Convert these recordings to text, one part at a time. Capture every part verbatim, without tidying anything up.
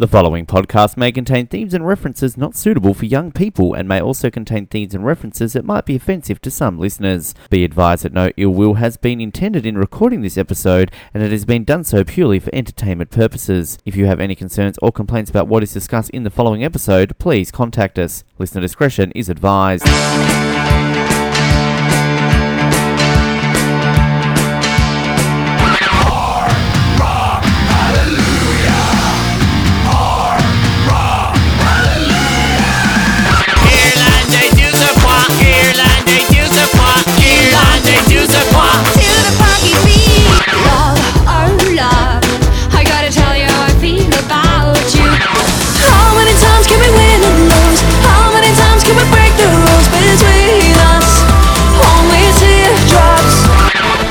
The following podcast may contain themes and references not suitable for young people and may also contain themes and references that might be offensive to some listeners. Be advised that no ill will has been intended in recording this episode and it has been done so purely for entertainment purposes. If you have any concerns or complaints about what is discussed in the following episode, please contact us. Listener discretion is advised.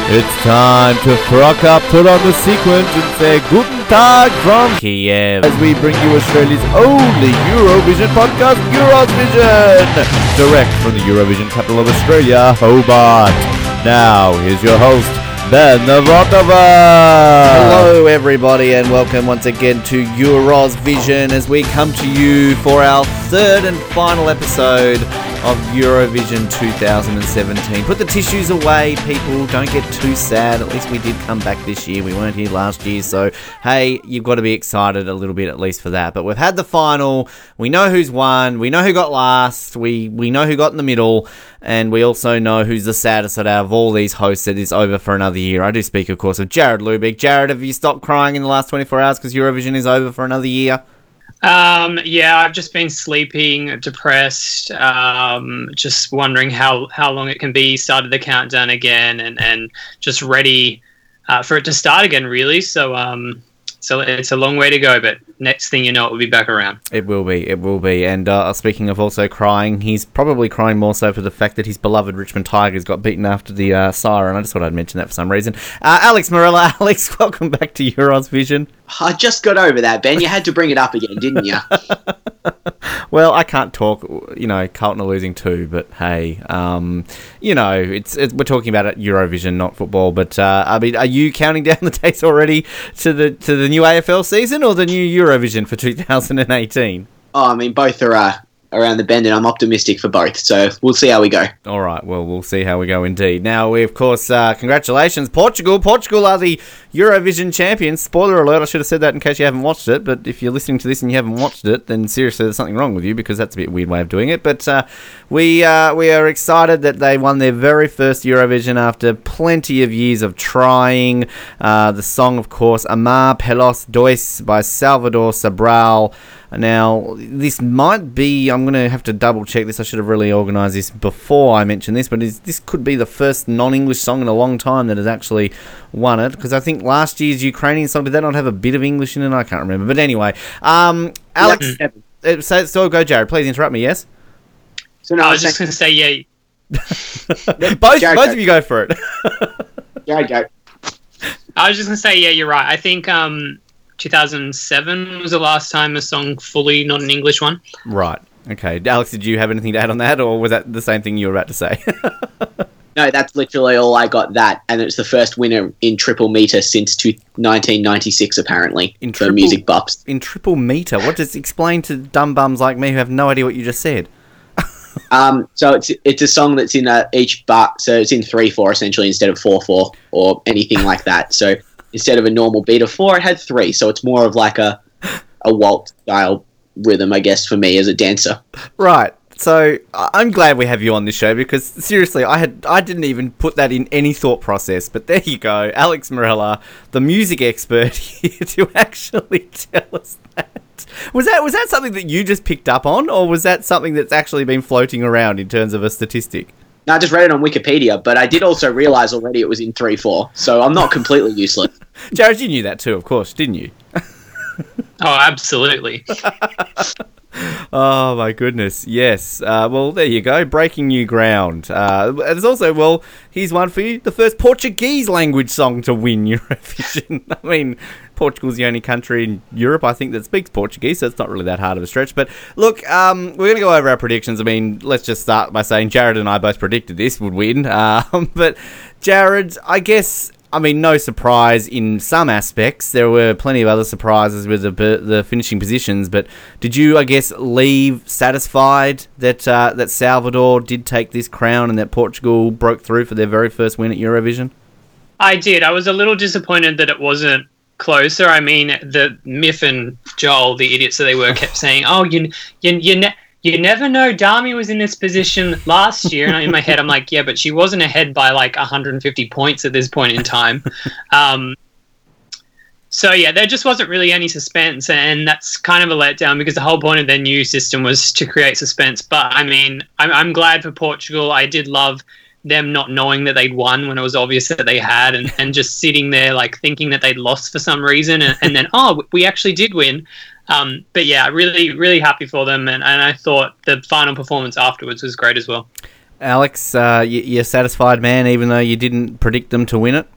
It's time to frock up, put on the sequence and say Guten Tag from Kiev as we bring you Australia's only Eurovision podcast, Eurosvision, direct from the Eurovision capital of Australia, Hobart. Now, here's your host, Ben Novotova. Hello everybody and welcome once again to Eurosvision as we come to you for our third and final episode of Eurovision two thousand seventeen. Put the tissues away, people. Don't get too sad. At least we did come back this year. We weren't here last year. So, hey, you've got to be excited a little bit at least for that. But we've had the final. We know who's won. We know who got last. We, we know who got in the middle. And we also know who's the saddest out of all these hosts that is over for another year. I do speak, of course, of Jared Lubick. Jared, have you stopped crying in the last twenty-four hours because Eurovision is over for another year? Um, yeah, I've just been sleeping, depressed, um, just wondering how, how long it can be. Started the countdown again and, and just ready uh, for it to start again, really. So, um, so it's a long way to go, but next thing you know, it will be back around. It will be, it will be. And uh, speaking of also crying, he's probably crying more so for the fact that his beloved Richmond Tigers got beaten after the uh, siren. I just thought I'd mention that for some reason. Uh, Alex Marrella, Alex, welcome back to Eurosvision. I just got over that, Ben. You had to bring it up again, didn't you? Well, I can't talk. You know, Carlton are losing too, but hey, um, you know, it's, it's we're talking about it, Eurovision, not football. But uh, I mean, are you counting down the days already to the to the new A F L season or the new Eurovision for two thousand eighteen? Oh, I mean, both are. Uh... around the bend, and I'm optimistic for both, so we'll see how we go. All right, well, we'll see how we go indeed. Now, we, of course, uh, congratulations, Portugal. Portugal are the Eurovision champions. Spoiler alert, I should have said that in case you haven't watched it, but if you're listening to this and you haven't watched it, then seriously, there's something wrong with you, because that's a bit weird way of doing it, but uh, we, uh, we are excited that they won their very first Eurovision after plenty of years of trying. Uh, the song, of course, Amar Pelos Dois by Salvador Sobral. Now, this might be... I'm going to have to double-check this. I should have really organised this before I mentioned this, but is, this could be the first non-English song in a long time that has actually won it, because I think last year's Ukrainian song, did that not have a bit of English in it? I can't remember. But anyway, um, Alex... Yep. So, so go, Jared. Please interrupt me, yes? So no, I was just going to say, yeah. both both of you go for it. Jared, go. I was just going to say, yeah, you're right. I think... Um, two thousand seven was the last time a song fully not an English one. Right. Okay. Alex, did you have anything to add on that, or was that the same thing you were about to say? No, that's literally all I got that, and it's the first winner in triple meter since nineteen ninety-six, apparently, in triple, for music buffs. In triple meter? What does... Explain to dumb bums like me who have no idea what you just said. um, so it's it's a song that's in uh, each bar, so it's in three four, essentially, instead of four four, or anything like that, so... Instead of a normal beat of four, it had three, so it's more of like a a waltz style rhythm, I guess, for me as a dancer. Right. So I'm glad we have you on this show because seriously, I had I didn't even put that in any thought process. But there you go, Alex Marrella, the music expert, here to actually tell us that. Was that was that something that you just picked up on, or was that something that's actually been floating around in terms of a statistic? No, I just read it on Wikipedia, but I did also realise already it was in three four, so I'm not completely useless. Jared, you knew that too, of course, didn't you? Oh, absolutely. Oh, my goodness. Yes. Uh, well, there you go. Breaking new ground. Uh, there's also, well, here's one for you. The first Portuguese language song to win Eurovision. I mean, Portugal's the only country in Europe, I think, that speaks Portuguese, so it's not really that hard of a stretch. But look, um, we're going to go over our predictions. I mean, let's just start by saying Jared and I both predicted this would win. Um, but Jared, I guess... I mean, no surprise in some aspects. There were plenty of other surprises with the the finishing positions, but did you, I guess, leave satisfied that uh, that Salvador did take this crown and that Portugal broke through for their very first win at Eurovision? I did. I was a little disappointed that it wasn't closer. I mean, the Miff and Joel, the idiots that they were, kept saying, "Oh, you, you, you." Ne- You never know, Dami was in this position last year, and in my head I'm like, yeah, but she wasn't ahead by like one hundred fifty points at this point in time. Um, so, yeah, there just wasn't really any suspense, and that's kind of a letdown because the whole point of their new system was to create suspense. But, I mean, I'm, I'm glad for Portugal. I did love them not knowing that they'd won when it was obvious that they had, and, and just sitting there like thinking that they'd lost for some reason, and, and then, oh, we actually did win. Um, but yeah, really, really happy for them, and, and I thought the final performance afterwards was great as well. Alex, uh, you, you're a satisfied man, even though you didn't predict them to win it?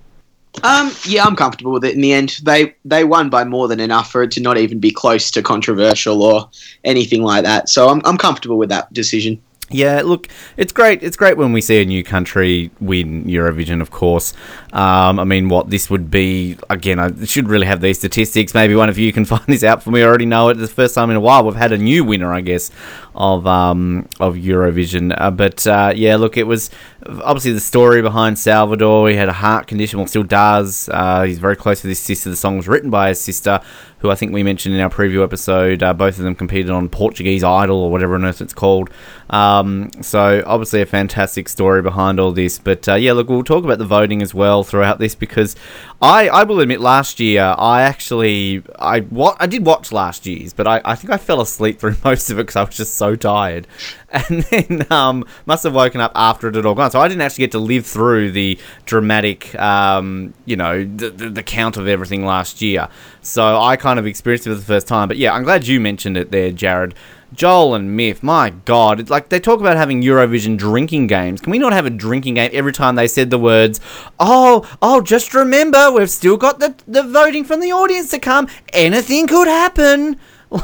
Um, yeah, I'm comfortable with it in the end. They they won by more than enough for it to not even be close to controversial or anything like that. So I'm I'm comfortable with that decision. Yeah, look, it's great. It's great when we see a new country win Eurovision, of course. Um, I mean, what this would be, again, I should really have these statistics. Maybe one of you can find this out for me. I already know it. It's the first time in a while we've had a new winner, I guess, of um, of Eurovision. Uh, but, uh, yeah, look, it was obviously the story behind Salvador. He had a heart condition, well, still does. Uh, he's very close with his sister. The song was written by his sister, who I think we mentioned in our preview episode. Uh, both of them competed on Portuguese Idol or whatever on earth it's called. Um, so, obviously a fantastic story behind all this. But, uh, yeah, look, we'll talk about the voting as well throughout this, because I, I will admit last year, I actually... I wa- I did watch last year's, but I, I think I fell asleep through most of it because I was just so tired. And then um, must have woken up after it had all gone. So, I didn't actually get to live through the dramatic, um, you know, the, the, the count of everything last year. So, I kind Kind of experienced it for the first time. But yeah, I'm glad you mentioned it there, Jared. Joel and Miff, my God. It's like they talk about having Eurovision drinking games. Can we not have a drinking game every time they said the words, oh, oh, just remember, we've still got the, the voting from the audience to come. Anything could happen.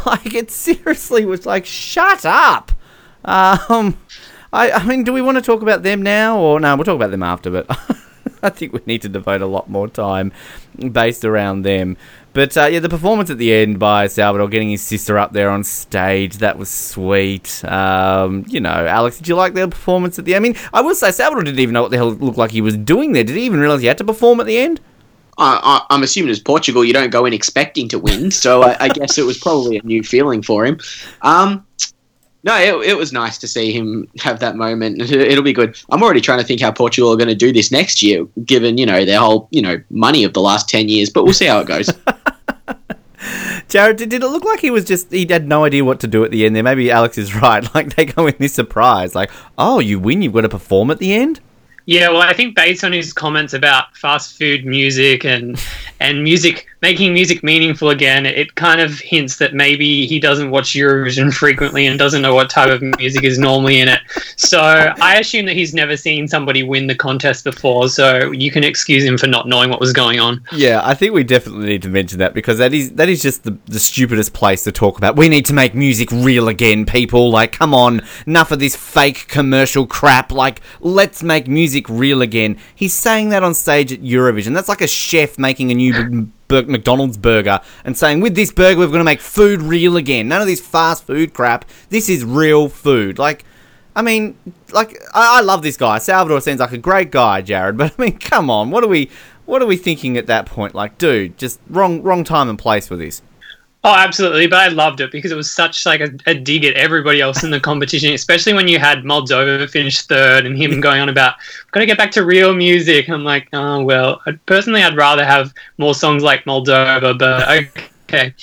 Like, it seriously was like, shut up. Um, I, I mean, do we want to talk about them now? Or no, we'll talk about them after, but I think we need to devote a lot more time based around them. But, uh, yeah, the performance at the end by Salvador, getting his sister up there on stage, that was sweet. Um, you know, Alex, did you like their performance at the end? I mean, I will say Salvador didn't even know what the hell it looked like he was doing there. Did he even realise he had to perform at the end? I, I, I'm assuming as Portugal, you don't go in expecting to win, so I, I guess it was probably a new feeling for him. Um, no, it, it was nice to see him have that moment. It'll be good. I'm already trying to think how Portugal are going to do this next year, given, you know, their whole, you know, money of the last ten years, but we'll see how it goes. Jared, did, did it look like he was just, he had no idea what to do at the end there? Maybe Alex is right. Like, they go in this surprise, like, oh, you win, you've got to perform at the end? Yeah, well, I think based on his comments about fast food music and and music, making music meaningful again, it kind of hints that maybe he doesn't watch Eurovision frequently and doesn't know what type of music is normally in it. So I assume that he's never seen somebody win the contest before, so you can excuse him for not knowing what was going on. Yeah, I think we definitely need to mention that, because that is that is just the, the stupidest place to talk about. We need to make music real again, people. Like, come on, enough of this fake commercial crap. Like, let's make music real again. He's saying that on stage at Eurovision. That's like a chef making a new b- b- McDonald's burger and saying, with this burger, we're going to make food real again. None of this fast food crap. This is real food. Like, I mean, like, I, I love this guy. Salvador seems like a great guy, Jared. But I mean, come on, what are we, what are we thinking at that point? Like, dude, just wrong, wrong time and place for this. Oh, absolutely, but I loved it because it was such like a, a dig at everybody else in the competition, especially when you had Moldova finish third and him going on about, I've got to get back to real music. I'm like, oh, well, I'd, personally, I'd rather have more songs like Moldova, but okay.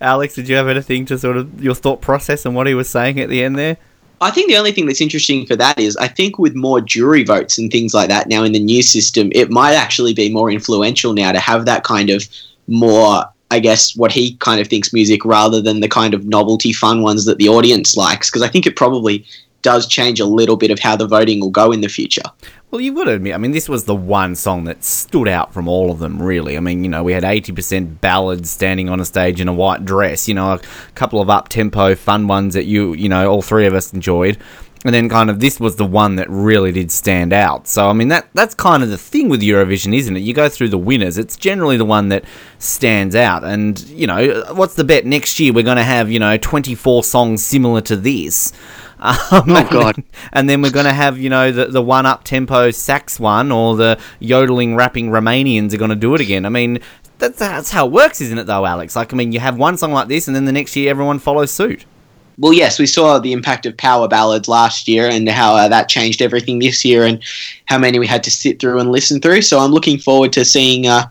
Alex, did you have anything to sort of your thought process and what he was saying at the end there? I think the only thing that's interesting for that is I think with more jury votes and things like that now in the new system, it might actually be more influential now to have that kind of more... I guess, what he kind of thinks music rather than the kind of novelty fun ones that the audience likes, because I think it probably does change a little bit of how the voting will go in the future. Well, you would admit, I mean, this was the one song that stood out from all of them, really. I mean, you know, we had eighty percent ballads standing on a stage in a white dress, you know, a couple of up-tempo fun ones that you, you know, all three of us enjoyed. And then kind of this was the one that really did stand out. So, I mean, that that's kind of the thing with Eurovision, isn't it? You go through the winners. It's generally the one that stands out. And, you know, what's the bet next year? We're going to have, you know, twenty-four songs similar to this. Um, oh, God. And then, and then we're going to have, you know, the, the one up-tempo sax one, or the yodeling, rapping Romanians are going to do it again. I mean, that's, that's how it works, isn't it, though, Alex? Like, I mean, you have one song like this, and then the next year everyone follows suit. Well, yes, we saw the impact of power ballads last year and how uh, that changed everything this year and how many we had to sit through and listen through. So I'm looking forward to seeing uh,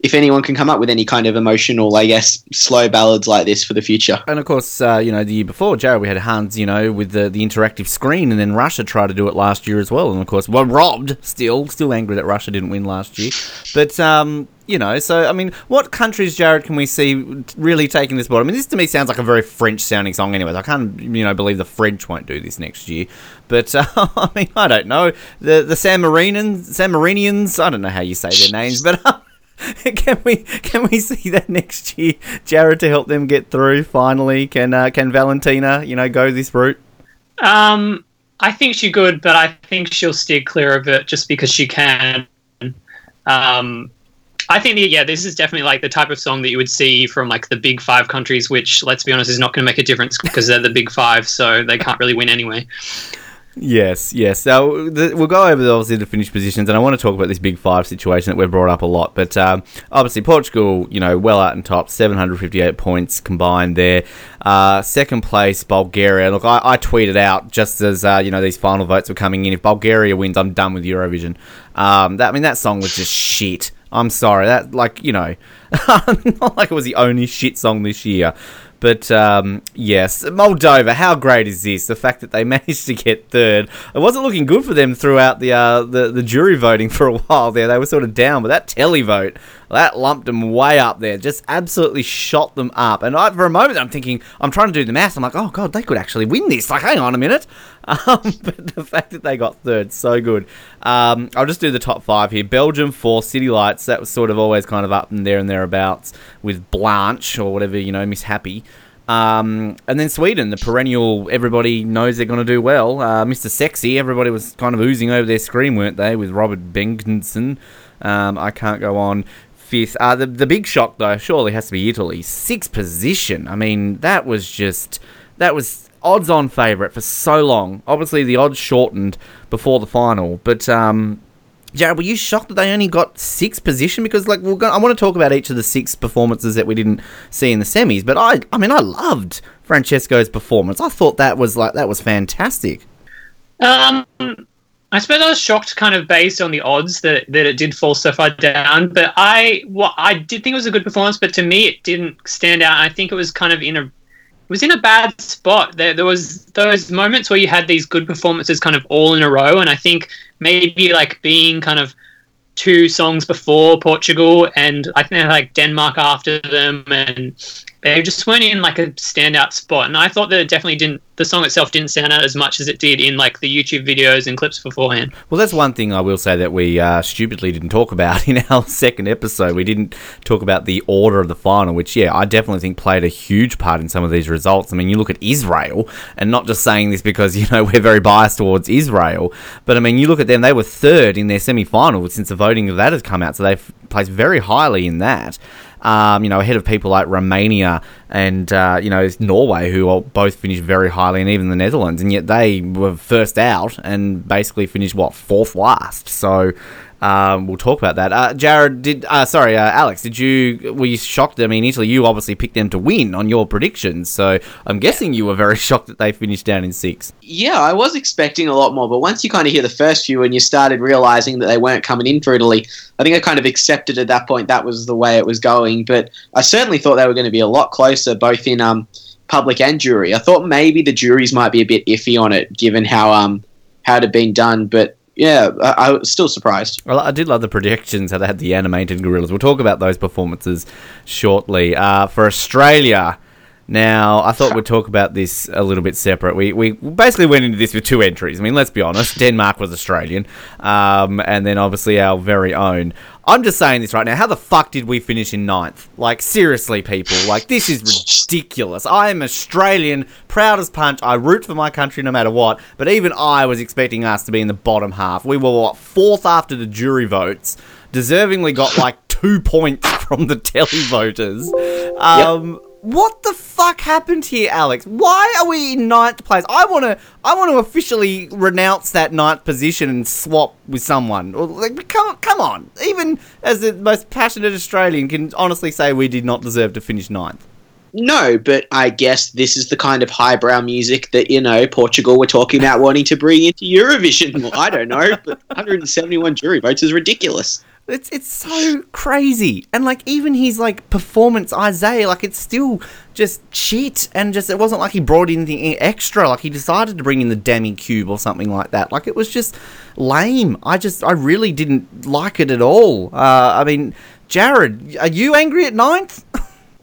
if anyone can come up with any kind of emotional, I guess, slow ballads like this for the future. And, of course, uh, you know, the year before, Jared, we had Hans, you know, with the, the interactive screen, and then Russia tried to do it last year as well. And, of course, we're robbed still. Still angry that Russia didn't win last year. But, um... you know, so, I mean, what countries, Jared, can we see really taking this board? I mean, this to me sounds like a very French-sounding song anyways. I can't, you know, believe the French won't do this next year. But, uh, I mean, I don't know. The the San Marinians, San Marinians, I don't know how you say their names, but uh, can we can we see that next year, Jared, to help them get through finally? Can, uh, can Valentina, you know, go this route? Um, I think she could, but I think she'll steer clear of it just because she can. Um... I think, that, yeah, this is definitely, like, the type of song that you would see from, like, the big five countries, which, let's be honest, is not going to make a difference because they're the big five, so they can't really win anyway. Yes, yes. So the, we'll go over, obviously, the Finnish positions, and I want to talk about this big five situation that we've brought up a lot. But, um, obviously, Portugal, you know, well out in top, seven hundred fifty-eight points combined there. Uh, second place, Bulgaria. Look, I, I tweeted out just as, uh, you know, these final votes were coming in, if Bulgaria wins, I'm done with Eurovision. Um, that, I mean, that song was just shit. I'm sorry, that, like, you know, not like it was the only shit song this year. But, um, yes, Moldova, how great is this? The fact that they managed to get third. It wasn't looking good for them throughout the uh, the, the jury voting for a while there. They were sort of down, but that televote, that lumped them way up there. Just absolutely shot them up. And I, for a moment, I'm thinking, I'm trying to do the maths. I'm like, oh, God, they could actually win this. Like, hang on a minute. Um, but the fact that they got third, so good. Um, I'll just do the top five here. Belgium, four, City Lights. That was sort of always kind of up and there and thereabouts with Blanche or whatever, you know, Miss Happy. Um, and then Sweden, the perennial, everybody knows they're going to do well. Uh, Mister Sexy, everybody was kind of oozing over their screen, weren't they, with Robert Bengtsson. Um, I can't go on. Fifth. Uh, the, the big shock, though, surely has to be Italy. Sixth position. I mean, that was just... That was odds-on favourite for so long. Obviously, the odds shortened before the final, but... Um, Jared, were you shocked that they only got sixth position? Because, like, we're gonna, I want to talk about each of the six performances that we didn't see in the semis. But I, I mean, I loved Francesco's performance. I thought that was like that was fantastic. Um, I suppose I was shocked, kind of based on the odds that, that it did fall so far down. But I, well, I did think it was a good performance. But to me, it didn't stand out. I think it was kind of in a, it was in a bad spot. There, there was those moments where you had these good performances, kind of all in a row, and I think. Maybe like being kind of two songs before Portugal, and I think like Denmark after them, and they just weren't in like a standout spot. And I thought that it definitely didn't. The song itself didn't stand out as much as it did in like the YouTube videos and clips beforehand. Well, that's one thing I will say that we uh, stupidly didn't talk about in our second episode. We didn't talk about the order of the final, which, yeah, I definitely think played a huge part in some of these results. I mean, you look at Israel, and not just saying this because, you know, we're very biased towards Israel, but, I mean, you look at them, they were third in their semi-final since the voting of that has come out, so they've placed very highly in that. Um, you know, ahead of people like Romania and, uh, you know, Norway, who are both finished very highly, and even the Netherlands, and yet they were first out and basically finished, what, fourth last. So, um, we'll talk about that. Uh, Jared, did, uh, sorry, uh, Alex, did you, were you shocked? I mean, Italy, you obviously picked them to win on your predictions, so I'm guessing you were very shocked that they finished down in sixth. Yeah, I was expecting a lot more, but once you kind of hear the first few and you started realising that they weren't coming in for Italy, I think I kind of accepted at that point that was the way it was going, but I certainly thought they were going to be a lot closer, both in um, public and jury. I thought maybe the juries might be a bit iffy on it, given how, um, how it had been done, but... Yeah, I, I was still surprised. Well, I did love the predictions, how they had the animated gorillas. We'll talk about those performances shortly. Uh, for Australia, now, I thought we'd talk about this a little bit separate. We we basically went into this with two entries. I mean, let's be honest, Denmark was Australian, um, and then obviously our very own. I'm just saying this right now. How the fuck did we finish in ninth? Like, seriously, people. Like, this is ridiculous. I am Australian, proud as punch. I root for my country no matter what. But even I was expecting us to be in the bottom half. We were, what, fourth after the jury votes. Deservingly got, like, two points from the telly voters. Um... Yep. What the fuck happened here, Alex? Why are we in ninth place? I want to I want to officially renounce that ninth position and swap with someone. Or, like, come, come on. Even as the most passionate Australian can honestly say we did not deserve to finish ninth. No, but I guess this is the kind of highbrow music that, you know, Portugal were talking about wanting to bring into Eurovision. Well, I don't know, but one hundred seventy-one jury votes is ridiculous. It's it's so crazy. And, like, even his, like, performance, Isaiah, like, it's still just shit. And just, it wasn't like he brought in anything extra. Like, he decided to bring in the Demi cube or something like that. Like, it was just lame. I just, I really didn't like it at all. Uh, I mean, Jared, are you angry at ninth?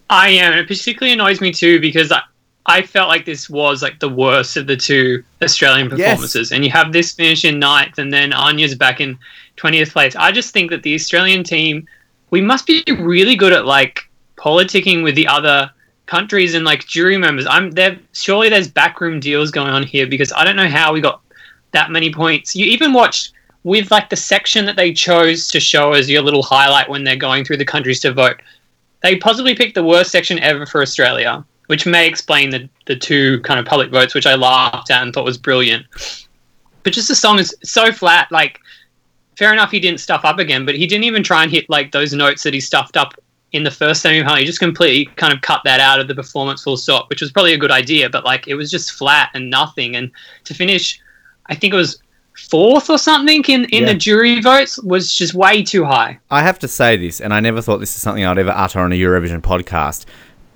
I am. It particularly annoys me, too, because I, I felt like this was, like, the worst of the two Australian performances. Yes. And you have this finish in ninth, and then Anya's back in twentieth place. I just think that the Australian team, we must be really good at, like, politicking with the other countries and, like, jury members. I'm there. Surely there's backroom deals going on here, because I don't know how we got that many points. You even watched with, like, the section that they chose to show as your little highlight when they're going through the countries to vote. They possibly picked the worst section ever for Australia, which may explain the, the two kind of public votes, which I laughed at and thought was brilliant. But just the song is so flat, like, fair enough, he didn't stuff up again, but he didn't even try and hit, like, those notes that he stuffed up in the first semi-final. He just completely kind of cut that out of the performance full stop, which was probably a good idea, but, like, it was just flat and nothing. And to finish, I think it was fourth or something in, in yeah. the jury votes was just way too high. I have to say this, and I never thought this is something I'd ever utter on a Eurovision podcast.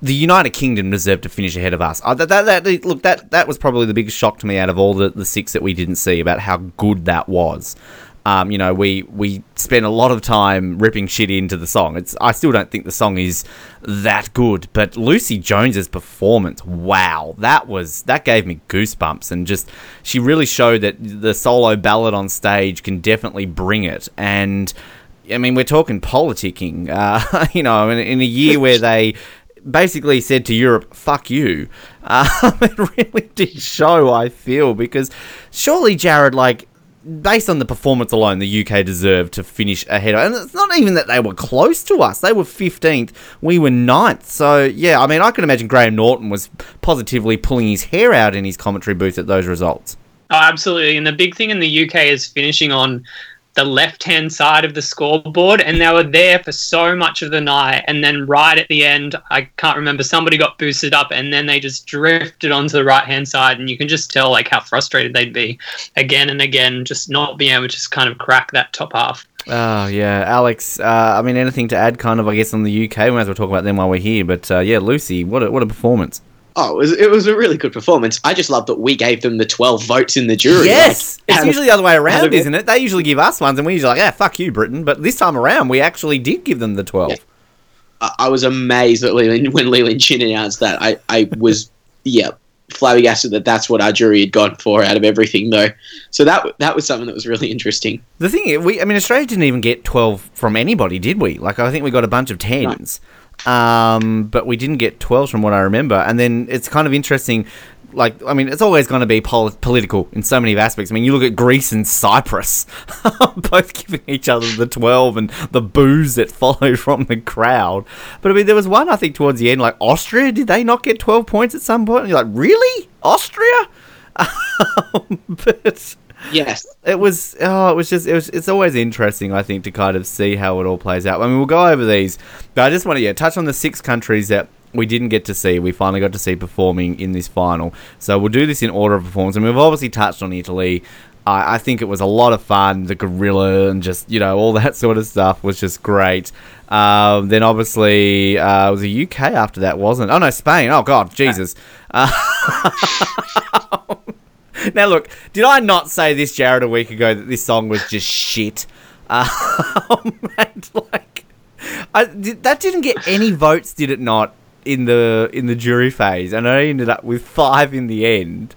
The United Kingdom deserved to finish ahead of us. Uh, that, that, that, look, that, that was probably the biggest shock to me out of all the, the six that we didn't see about how good that was. Um, you know, we, we spent a lot of time ripping shit into the song. It's I still don't think the song is that good, but Lucie Jones's performance, wow, that was that gave me goosebumps, and just she really showed that the solo ballad on stage can definitely bring it. And I mean, we're talking politicking, uh, you know, in, in a year where they basically said to Europe, fuck you. Um, it really did show, I feel, because surely, Jared, like, based on the performance alone, the U K deserved to finish ahead. And it's not even that they were close to us. They were fifteenth. We were ninth. So, yeah, I mean, I can imagine Graham Norton was positively pulling his hair out in his commentary booth at those results. Oh, absolutely. And the big thing in the U K is finishing on the left-hand side of the scoreboard, and they were there for so much of the night. And then right at the end, I can't remember, somebody got boosted up, and then they just drifted onto the right-hand side, and you can just tell, like, how frustrated they'd be again and again, just not being able to just kind of crack that top half. Oh, yeah. Alex, uh, I mean, anything to add, kind of, I guess, on the U K? We might as well talk about them while we're here. But, uh, yeah, Lucie, what a, what a performance. Oh, it was, it was a really good performance. I just love that we gave them the twelve votes in the jury. Yes! Like, it's usually the other way around, isn't it? They usually give us ones, and we're usually like, ah, fuck you, Britain. But this time around, we actually did give them the twelve. Yeah. I, I was amazed that Leland, when Leland Chin announced that. I, I was, yeah, flabbergasted that that's what our jury had gone for out of everything, though. So that that was something that was really interesting. The thing, we I mean, Australia didn't even get twelve from anybody, did we? Like, I think we got a bunch of tens. No. Um, but we didn't get twelves from what I remember. And then it's kind of interesting, like, I mean, it's always going to be pol- political in so many aspects. I mean, you look at Greece and Cyprus, both giving each other the twelve and the boos that followed from the crowd. But, I mean, there was one, I think, towards the end, like, Austria, did they not get twelve points at some point? And you're like, really? Austria? Um, but... Yes, it was. Oh, it was just. It was. It's always interesting, I think, to kind of see how it all plays out. I mean, we'll go over these, but I just want to yeah touch on the six countries that we didn't get to see. We finally got to see performing in this final. So we'll do this in order of performance, and we've obviously touched on Italy. I, I think it was a lot of fun. The gorilla and just you know all that sort of stuff was just great. Um, then obviously uh, it was the U K after that, wasn't it? Oh no, Spain. Oh God, Jesus. Uh, Now, look, did I not say this, Jared, a week ago that this song was just shit? Um, and, like, I, did, that didn't get any votes, did it not, in the in the jury phase? And I ended up with five in the end.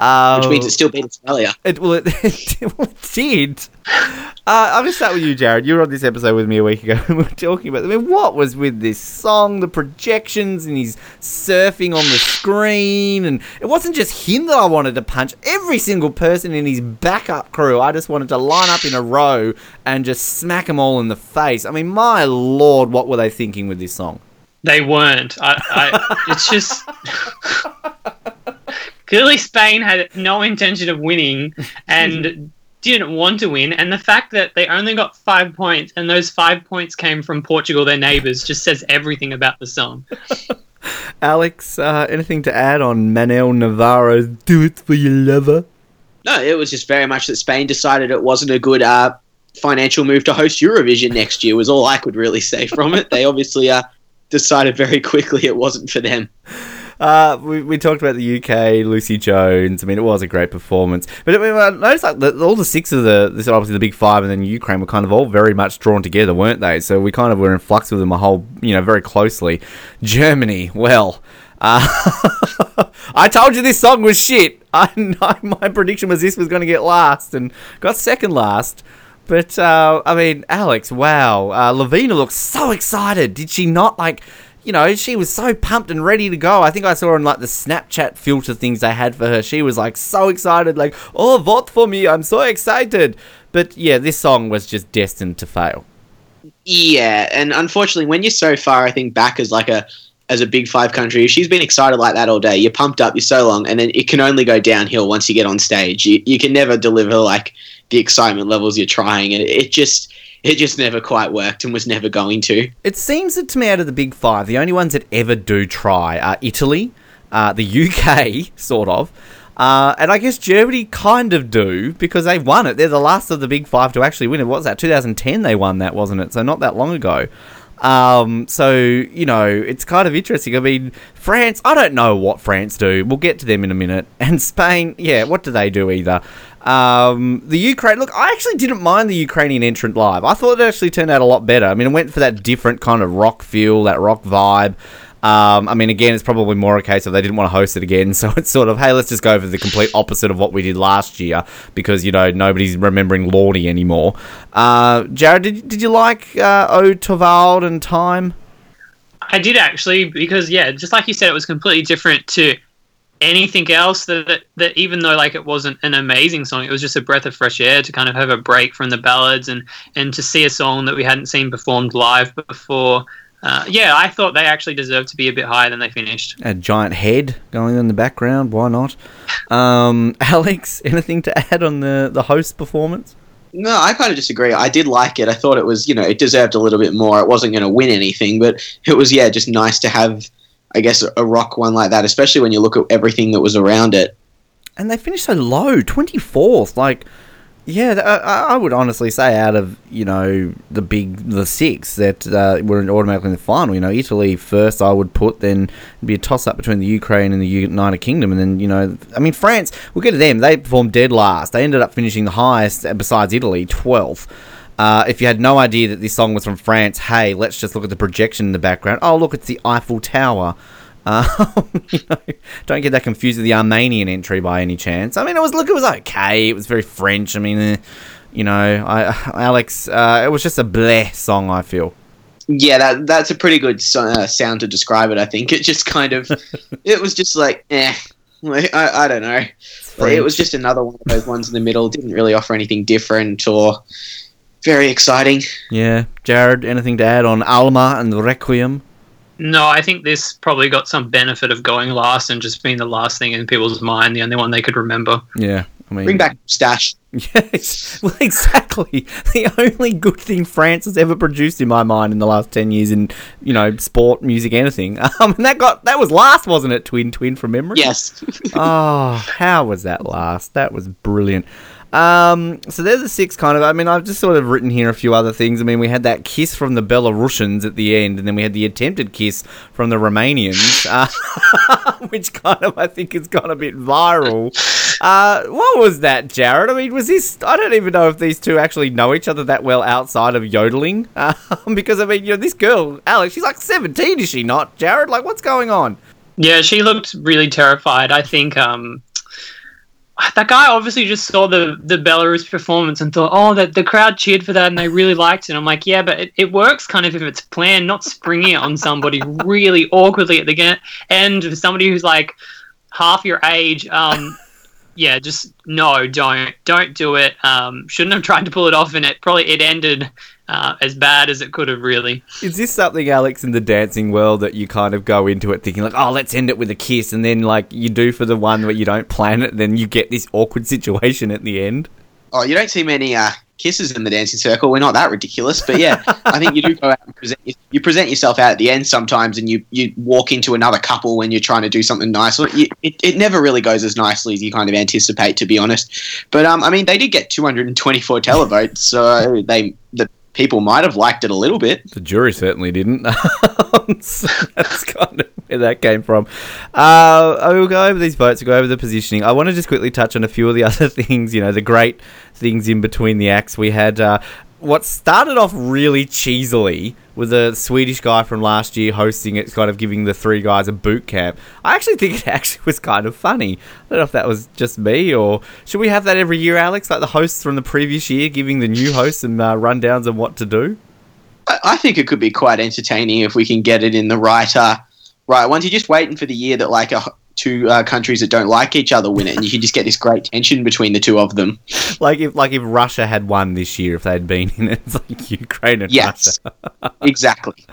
Uh, Which means it's still been Australia. It will. It, it, it did. Uh, I'm just sat with you, Jared. You were on this episode with me a week ago, and we were talking about. I mean, what was with this song? The projections, and he's surfing on the screen, and it wasn't just him that I wanted to punch. Every single person in his backup crew, I just wanted to line up in a row and just smack them all in the face. I mean, my lord, what were they thinking with this song? They weren't. I. I it's just. Clearly, Spain had no intention of winning and didn't want to win. And the fact that they only got five points and those five points came from Portugal, their neighbours, just says everything about the song. Alex, uh, anything to add on Manuel Navarro's Do It For Your Lover? No, it was just very much that Spain decided it wasn't a good uh, financial move to host Eurovision next year was all I could really say from it. They obviously uh, decided very quickly it wasn't for them. Uh, we we talked about the U K, Lucie Jones. I mean, it was a great performance. But it, I noticed like the, all the six of the, this obviously the big five and then Ukraine were kind of all very much drawn together, weren't they? So we kind of were in flux with them a whole, you know, very closely. Germany, well, uh, I told you this song was shit. I, I my prediction was this was going to get last and got second last. But, uh, I mean, Alex, wow. Uh, Lavina looked so excited. Did she not, like... You know, she was so pumped and ready to go. I think I saw on, like, the Snapchat filter things they had for her. She was, like, so excited, like, oh, vote for me. I'm so excited. But, yeah, this song was just destined to fail. Yeah, and unfortunately, when you're so far, I think, back as, like, a as a big five country, if she's been excited like that all day, you're pumped up, you're so long, and then it can only go downhill once you get on stage. You, you can never deliver, like, the excitement levels you're trying, and it, it just... It just never quite worked and was never going to. It seems that to me, out of the big five, the only ones that ever do try are Italy, uh, the U K, sort of, uh, and I guess Germany kind of do because they've won it. They're the last of the big five to actually win it. What was that, two thousand ten they won that, wasn't it? So not that long ago. Um, so, you know, it's kind of interesting. I mean, France, I don't know what France do. We'll get to them in a minute. And Spain, yeah, what do they do either? Um, the Ukraine, look, I actually didn't mind the Ukrainian entrant live. I thought it actually turned out a lot better. I mean, it went for that different kind of rock feel, that rock vibe. Um, I mean, again, it's probably more a case of they didn't want to host it again, so it's sort of, hey, let's just go for the complete opposite of what we did last year because, you know, nobody's remembering Lordy anymore. Uh, Jared, did, did you like uh, O.Torvald and Time? I did, actually, because, yeah, just like you said, it was completely different to anything else that, that, that even though, like, it wasn't an amazing song, it was just a breath of fresh air to kind of have a break from the ballads and, and to see a song that we hadn't seen performed live before. Uh, yeah, I thought they actually deserved to be a bit higher than they finished. A giant head going in the background, why not? Um, Alex, anything to add on the, the host performance? No, I kind of disagree. I did like it. I thought it was, you know, it deserved a little bit more. It wasn't going to win anything, but it was, yeah, just nice to have, I guess, a rock one like that, especially when you look at everything that was around it. And they finished so low, twenty-fourth, like... Yeah, I, I would honestly say out of, you know, the big, the six that uh, were automatically in the final, you know, Italy first I would put, then it'd be a toss-up between the Ukraine and the United Kingdom, and then, you know, I mean, France, we'll get to them, they performed dead last. They ended up finishing the highest, besides Italy, twelfth. Uh, if you had no idea that this song was from France, hey, let's just look at the projection in the background. Oh, look, it's the Eiffel Tower. Um, you know, don't get that confused with the Armenian entry by any chance. I mean, it was look, it was okay. It was very French. I mean, eh, you know, I, Alex, uh, it was just a bleh song, I feel. Yeah, that that's a pretty good so- uh, sound to describe it, I think. It just kind of, it was just like, eh, like, I, I don't know. Like, it was just another one of those ones in the middle. Didn't really offer anything different or very exciting. Yeah. Jared, anything to add on Alma and the Requiem? No, I think this probably got some benefit of going last and just being the last thing in people's mind, the only one they could remember. Yeah. I mean, bring back Stash. Yes, well, exactly. The only good thing France has ever produced in my mind in the last ten years in, you know, sport, music, anything. Um, and that got that was last, wasn't it, Twin Twin, from memory? Yes. Oh, how was that last? That was brilliant. Um, so there's the six kind of, I mean, I've just sort of written here a few other things. I mean, we had that kiss from the Belarusians at the end, and then we had the attempted kiss from the Romanians, uh, which kind of, I think has gone a bit viral. Uh, what was that, Jared? I mean, was this, I don't even know if these two actually know each other that well outside of yodeling, um, because I mean, you know, this girl, Alex, she's like seventeen, is she not, Jared? Like, what's going on? Yeah, she looked really terrified. I think, um... that guy obviously just saw the, the Belarus performance and thought, oh, that the crowd cheered for that and they really liked it. And I'm like, yeah, but it, it works kind of if it's planned, not springing it on somebody really awkwardly at the end for somebody who's like half your age. Um, yeah, just no, don't, don't do it. Um, shouldn't have tried to pull it off, and it probably it ended uh, as bad as it could have. Really, is this something, Alex, in the dancing world that you kind of go into it thinking like, oh, let's end it with a kiss, and then like you do for the one where you don't plan it, then you get this awkward situation at the end? Oh, you don't see many uh, kisses in the dancing circle. We're not that ridiculous, but yeah, I think you do go out and present. You present yourself out at the end sometimes, and you, you walk into another couple when you're trying to do something nice. It, it, it never really goes as nicely as you kind of anticipate, to be honest. But um, I mean, they did get two hundred twenty-four televotes, so they the people might have liked it a little bit. The jury certainly didn't. So that's kind of where that came from. Uh, I will go over these votes, go over the positioning. I want to just quickly touch on a few of the other things, you know, the great things in between the acts. We had uh, what started off really cheesily with a Swedish guy from last year hosting it, kind of giving the three guys a boot camp. I actually think it actually was kind of funny. I don't know if that was just me, or should we have that every year, Alex? Like the hosts from the previous year giving the new hosts some uh, rundowns on what to do? I think it could be quite entertaining if we can get it in the right, uh, right ones. You're just waiting for the year that like a, two uh, countries that don't like each other win it, and you can just get this great tension between the two of them. Like if like if Russia had won this year, if they'd been in it, it's like Ukraine and yes, Russia. Exactly.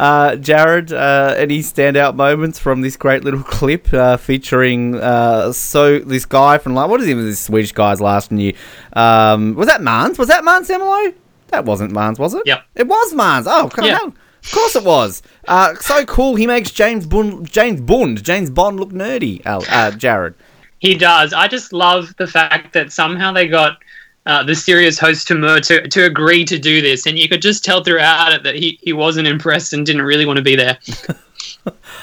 Uh, Jared, uh, any standout moments from this great little clip uh, featuring uh, so this guy from like what is even this Swedish guy's last year? Um, was that Måns? Was that Måns Samolo? That wasn't Måns, was it? Yeah. It was Måns. Oh, come yeah. on. Of course it was. Uh, so cool. He makes James Bond, James Bond, James Bond look nerdy, uh, uh, Jared. He does. I just love the fact that somehow they got uh, the serious host to, to to agree to do this. And you could just tell throughout it that he, he wasn't impressed and didn't really want to be there.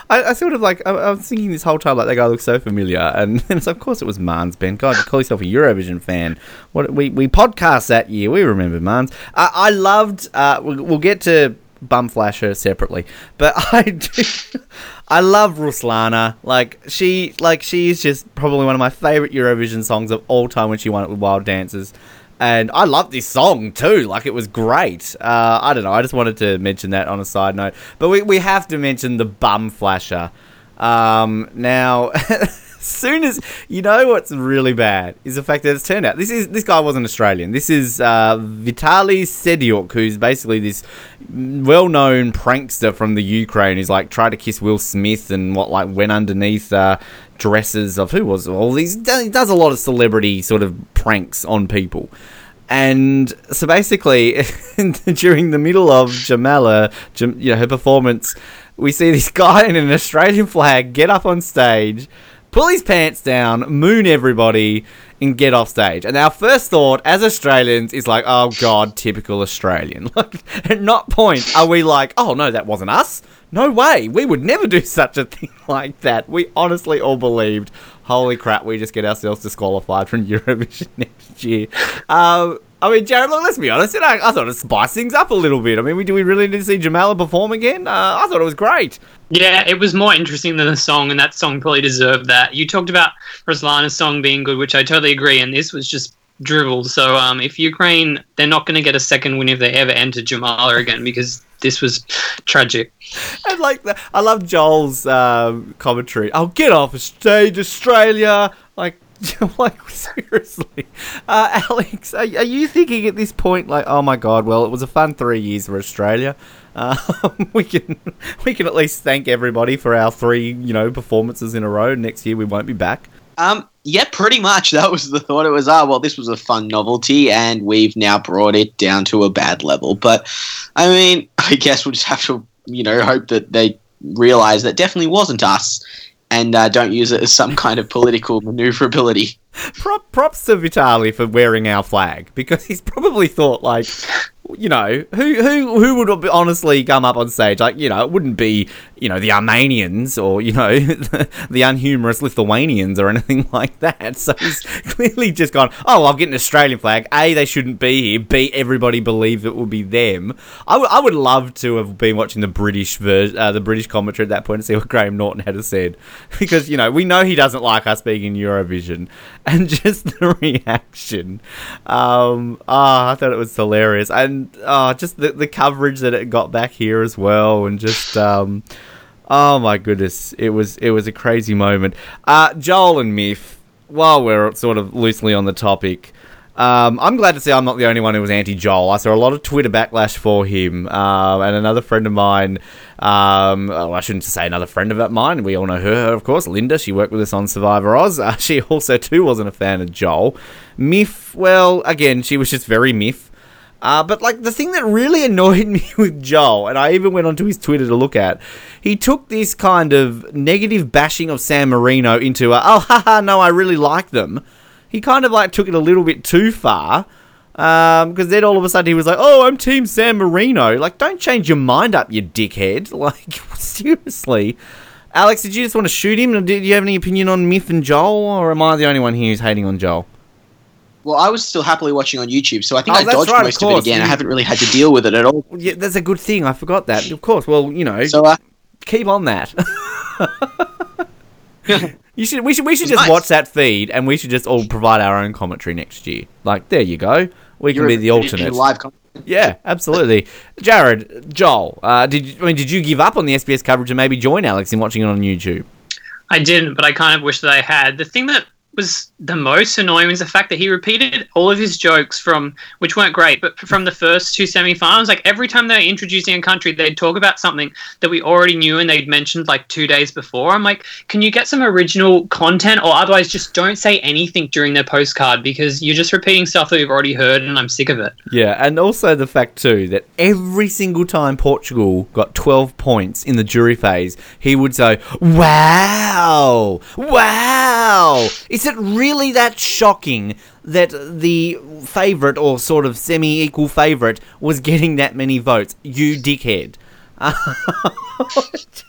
I, I sort of like, I, I was thinking this whole time, like, that guy looks so familiar. And then, of course, it was Måns, Ben. God, you call yourself a Eurovision fan. What We, we podcast that year. We remember Måns. Uh, I loved, uh, we'll, we'll get to Bumflasher separately, but I do, I love Ruslana. Like, she like she is just probably one of my favourite Eurovision songs of all time when she won it with Wild Dances. And I love this song too. Like, it was great. Uh, I don't know. I just wanted to mention that on a side note. But we, we have to mention the bum flasher. Um, now, as soon as you know what's really bad is the fact that it's turned out this is this guy wasn't Australian. This is uh, Vitalii Sediuk, who's basically this well-known prankster from the Ukraine who's like tried to kiss Will Smith and what like went underneath. Uh, dresses of who was all these he does a lot of celebrity sort of pranks on people. And so basically during the middle of Jamala, Jam, you know, her performance, we see this guy in an Australian flag get up on stage, pull his pants down, moon everybody and get off stage. And our first thought as Australians is like, oh god, typical Australian. Like, at not point are we like, oh no, that wasn't us. No way. We would never do such a thing like that. We honestly all believed, holy crap, we just get ourselves disqualified from Eurovision next year. Um, I mean, Jared, look, let's be honest. You know, I thought it spiced things up a little bit. I mean, we, do we really need to see Jamala perform again? Uh, I thought it was great. Yeah, it was more interesting than the song, and that song probably deserved that. You talked about Ruslana's song being good, which I totally agree, and this was just drivel. So um, if Ukraine, they're not going to get a second win if they ever enter Jamala again, because this was tragic. I like that. I love Joel's um, commentary. I'll get off stage, Australia. Like, like seriously, uh, Alex, are, are you thinking at this point like, oh my god, well, it was a fun three years for Australia. Um, we can we can at least thank everybody for our three, you know, performances in a row. Next year we won't be back. Um, yeah, pretty much. That was the thought. It was, ah, well, this was a fun novelty, and we've now brought it down to a bad level. But, I mean, I guess we'll just have to, you know, hope that they realise that definitely wasn't us, and uh, don't use it as some kind of political manoeuvrability. Prop, props to Vitalii for wearing our flag, because he's probably thought, like, you know, who who who would honestly come up on stage? Like, you know, it wouldn't be, you know, the Armenians or, you know, the, the unhumorous Lithuanians or anything like that. So he's clearly just gone, oh, I'll get an Australian flag. A, they shouldn't be here. B, everybody believed it would be them. I, w- I would love to have been watching the British ver- uh, the British commentary at that point and see what Graham Norton had said. Because, you know, we know he doesn't like us being in Eurovision. And just the reaction. Um, oh, I thought it was hilarious. And And uh, just the, the coverage that it got back here as well, and just um, oh my goodness, it was it was a crazy moment. Uh, Joel and Miff, while we're sort of loosely on the topic, um, I'm glad to see I'm not the only one who was anti-Joel. I saw a lot of Twitter backlash for him, uh, and another friend of mine. Um, oh, I shouldn't say another friend of mine. We all know her, of course, Linda. She worked with us on Survivor Oz. Uh, she also too wasn't a fan of Joel. Miff, well, again, she was just very Miff. Uh, but, like, the thing that really annoyed me with Joel, and I even went onto his Twitter to look at, he took this kind of negative bashing of San Marino into a, oh, haha, no, I really like them. He kind of, like, took it a little bit too far, um, because then all of a sudden he was like, oh, I'm Team San Marino. Like, don't change your mind up, you dickhead. Like, seriously. Alex, did you just want to shoot him? Do you have any opinion on Miff and Joel, or am I the only one here who's hating on Joel? Well, I was still happily watching on YouTube, so I think oh, I dodged right, most of, of it again. You... I haven't really had to deal with it at all. Yeah, that's a good thing. I forgot that. Of course. Well, you know, so, uh... keep on that. you should. We should. We should just nice. watch that feed, and we should just all provide our own commentary next year. Like, there you go. We You're can be the alternate. Live commentary. Yeah, absolutely. Jared, Joel, uh, did you, I mean, did you give up on the S B S coverage and maybe join Alex in watching it on YouTube? I didn't, but I kind of wish that I had. The thing that was the most annoying was the fact that he repeated all of his jokes from, which weren't great, but from the first two semi-finals. Like, every time they were introducing a country, they'd talk about something that we already knew and they'd mentioned like two days before. I'm like, can you get some original content, or otherwise just don't say anything during their postcard, because you're just repeating stuff that we've already heard and I'm sick of it. Yeah, and also the fact too that every single time Portugal got twelve points in the jury phase, he would say, wow, wow, it's Is it really that shocking that the favourite or sort of semi-equal favourite was getting that many votes? You dickhead. Uh, just,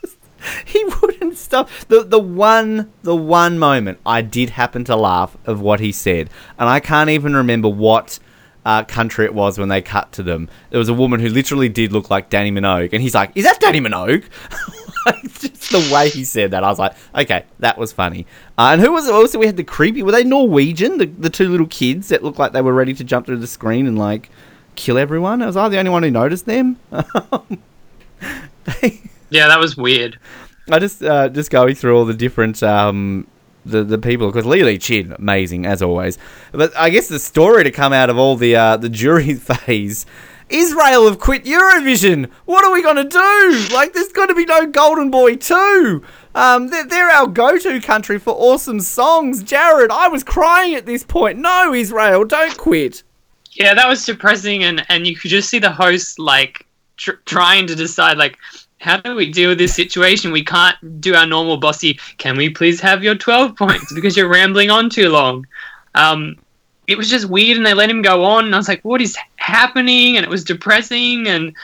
he wouldn't stop. The the one the one moment I did happen to laugh of what he said, and I can't even remember what uh, country it was when they cut to them. There was a woman who literally did look like Danny Minogue, and he's like, is that Danny Minogue? Just the way he said that, I was like, okay, that was funny. Uh, and who was it? Also, we had the creepy, were they Norwegian? The, the two little kids that looked like they were ready to jump through the screen and, like, kill everyone? Was I the only one who noticed them? Yeah, that was weird. I just, uh, just going through all the different, um, the, the people, because Leland Chin, amazing, as always. But I guess the story to come out of all the, uh, the jury phase, Israel have quit Eurovision. What are we going to do? Like, there's got to be no Golden Boy two. Um, they're, they're our go-to country for awesome songs. Jared, I was crying at this point. No, Israel, don't quit. Yeah, that was depressing, and, and you could just see the host, like, tr- trying to decide, like, how do we deal with this situation? We can't do our normal bossy, can we please have your twelve points because you're rambling on too long. Um... It was just weird, and they let him go on, and I was like, what is happening? And it was depressing, and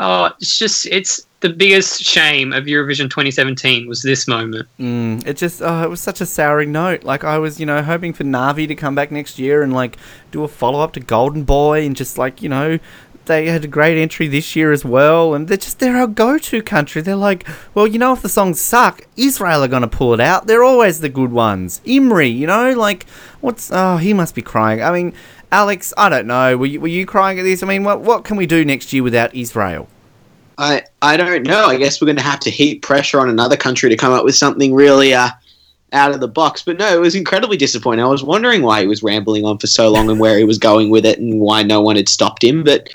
oh, it's just, it's the biggest shame of Eurovision twenty seventeen was this moment. Mm, it just, oh, it was such a souring note. Like, I was, you know, hoping for Na'Vi to come back next year and, like, do a follow-up to Golden Boy, and just, like, you know, they had a great entry this year as well, and they're just, they're our go-to country. They're like, well, you know, if the songs suck, Israel are going to pull it out. They're always the good ones. Imri, you know, like, what's, oh, he must be crying. I mean, Alex, I don't know, were you, were you crying at this? I mean, what what can we do next year without Israel? I, I don't know. I guess we're going to have to heap pressure on another country to come up with something really uh, out of the box. But no, it was incredibly disappointing. I was wondering why he was rambling on for so long and where he was going with it and why no one had stopped him. But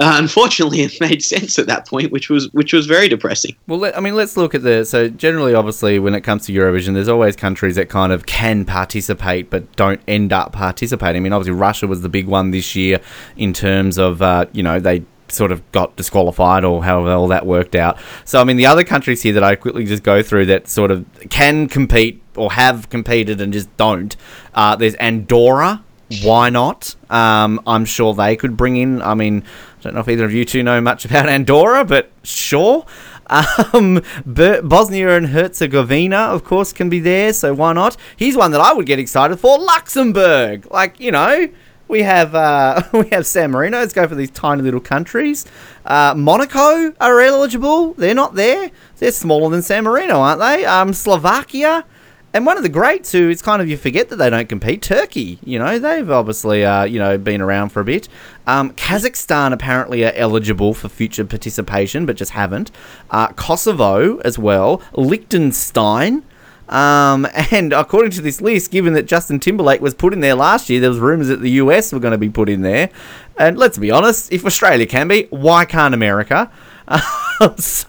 uh, unfortunately, it made sense at that point, which was which was very depressing. Well, let, I mean, let's look at the... So generally, obviously, when it comes to Eurovision, there's always countries that kind of can participate but don't end up participating. I mean, obviously, Russia was the big one this year in terms of, uh, you know, they sort of got disqualified or however all that worked out. So, I mean, the other countries here that I quickly just go through that sort of can compete or have competed and just don't, uh, there's Andorra. Why not? Um, I'm sure they could bring in, I mean, don't know if either of you two know much about Andorra, but sure. Um, Bosnia and Herzegovina, of course, can be there, so why not? Here's one that I would get excited for, Luxembourg. Like, you know, we have uh, we have San Marino. Let's go for these tiny little countries. Uh, Monaco are eligible. They're not there. They're smaller than San Marino, aren't they? Um, Slovakia. And one of the greats who it's kind of, you forget that they don't compete, Turkey. You know, they've obviously, uh, you know, been around for a bit. Um, Kazakhstan apparently are eligible for future participation, but just haven't. Uh, Kosovo as well. Liechtenstein. Um, and according to this list, given that Justin Timberlake was put in there last year, there was rumours that the U S were going to be put in there. And let's be honest, if Australia can be, why can't America? Um, so,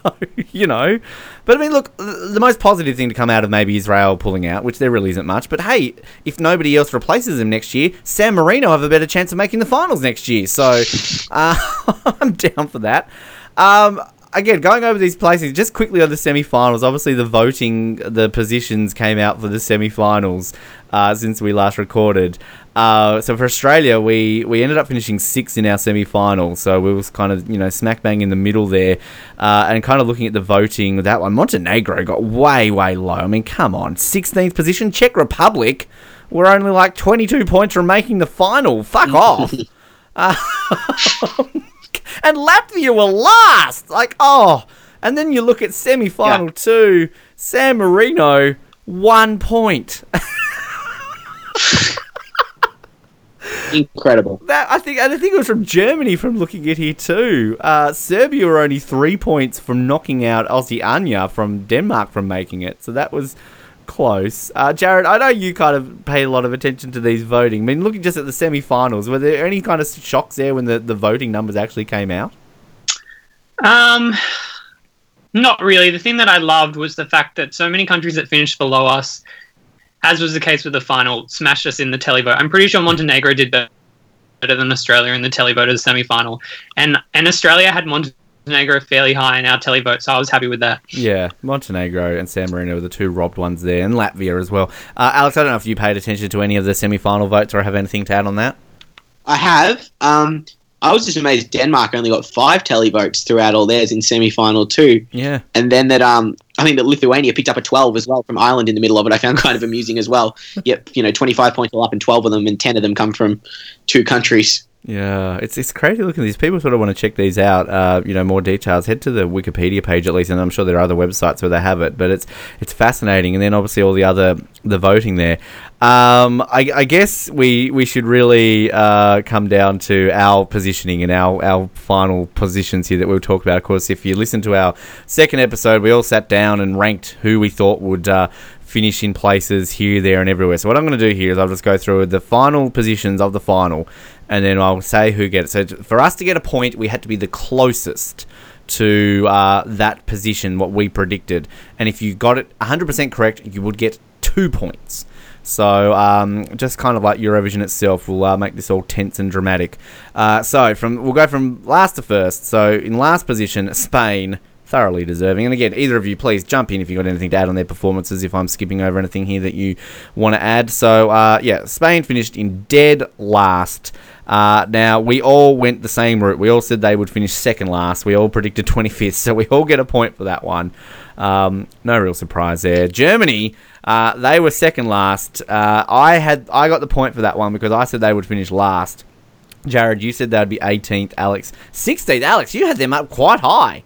you know. But, I mean, look, the most positive thing to come out of maybe Israel pulling out, which there really isn't much. But, hey, if nobody else replaces them next year, San Marino have a better chance of making the finals next year. So, uh, I'm down for that. Um... Again, going over these places, just quickly on the semi-finals, obviously the voting, the positions came out for the semi-finals uh, since we last recorded. Uh, so for Australia, we, we ended up finishing sixth in our semi-final, so we was kind of, you know, smack bang in the middle there. Uh, and kind of looking at the voting with that one, Montenegro got way, way low. I mean, come on, sixteenth position. Czech Republic were only like twenty-two points from making the final. Fuck off. uh, And Latvia were last. Like, oh. And then you look at semi-final yeah. two. San Marino, one point. Incredible. That, I think, and I think it was from Germany from looking at here too. Uh, Serbia were only three points from knocking out Aussie Anya from Denmark from making it. So that was close. Uh, Jared, I know you kind of pay a lot of attention to these voting. I mean, looking just at the semi-finals, were there any kind of shocks there when the, the voting numbers actually came out? Um, not really. The thing that I loved was the fact that so many countries that finished below us, as was the case with the final, smashed us in the televote. I'm pretty sure Montenegro did better than Australia in the televote as a semi-final. And, and Australia had Montenegro Montenegro fairly high in our televote, so I was happy with that. Yeah, Montenegro and San Marino were the two robbed ones there, and Latvia as well. Uh, Alex, I don't know if you paid attention to any of the semi-final votes or have anything to add on that? I have. Um, I was just amazed Denmark only got five televotes throughout all theirs in semi-final two. Yeah. And then that, um, I think that Lithuania picked up a twelve as well from Ireland in the middle of it. I found kind of amusing as well. Yep, you know, twenty-five points all up and twelve of them, and ten of them come from two countries. Yeah, it's it's crazy looking at these. People sort of want to check these out, uh, you know, more details. Head to the Wikipedia page at least, and I'm sure there are other websites where they have it, but it's it's fascinating. And then obviously all the other, the voting there. Um, I, I guess we, we should really uh, come down to our positioning and our, our final positions here that we'll talk about. Of course, if you listen to our second episode, we all sat down and ranked who we thought would uh, finish in places here, there, and everywhere. So what I'm going to do here is I'll just go through the final positions of the final, and then I'll say who gets it. So for us to get a point, we had to be the closest to uh, that position, what we predicted. And if you got it one hundred percent correct, you would get two points. So um, just kind of like Eurovision itself, we'll uh, make this all tense and dramatic. Uh, so from we'll go from last to first. So in last position, Spain, thoroughly deserving. And again, either of you, please jump in if you've got anything to add on their performances, if I'm skipping over anything here that you want to add. So uh, yeah, Spain finished in dead last. Uh, now, we all went the same route. We all said they would finish second last. We all predicted twenty-fifth, so we all get a point for that one. Um, no real surprise there. Germany, uh, they were second last. Uh, I had I got the point for that one because I said they would finish last. Jared, you said they'd be eighteenth. Alex, sixteenth. Alex, you had them up quite high.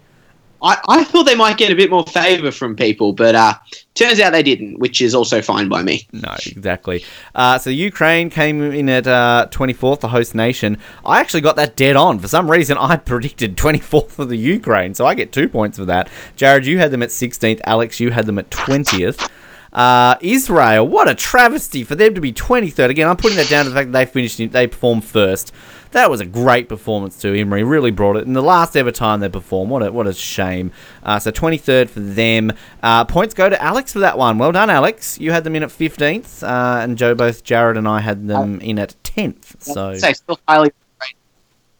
I, I thought they might get a bit more favour from people, but uh, turns out they didn't, which is also fine by me. No, exactly. Uh, so Ukraine came in at uh, twenty-fourth, the host nation. I actually got that dead on. For some reason, I predicted twenty-fourth for the Ukraine, so I get two points for that. Jared, you had them at sixteenth. Alex, you had them at twentieth. Uh, Israel, what a travesty for them to be twenty-third. Again, I'm putting that down to the fact that they finished, they performed first. That was a great performance too. Emery really brought it in the last ever time they performed. What a what a shame. Uh, so twenty-third for them. Uh, points go to Alex for that one. Well done, Alex. You had them in at fifteenth, uh, and Joe, both Jared and I had them in at tenth. So still highly.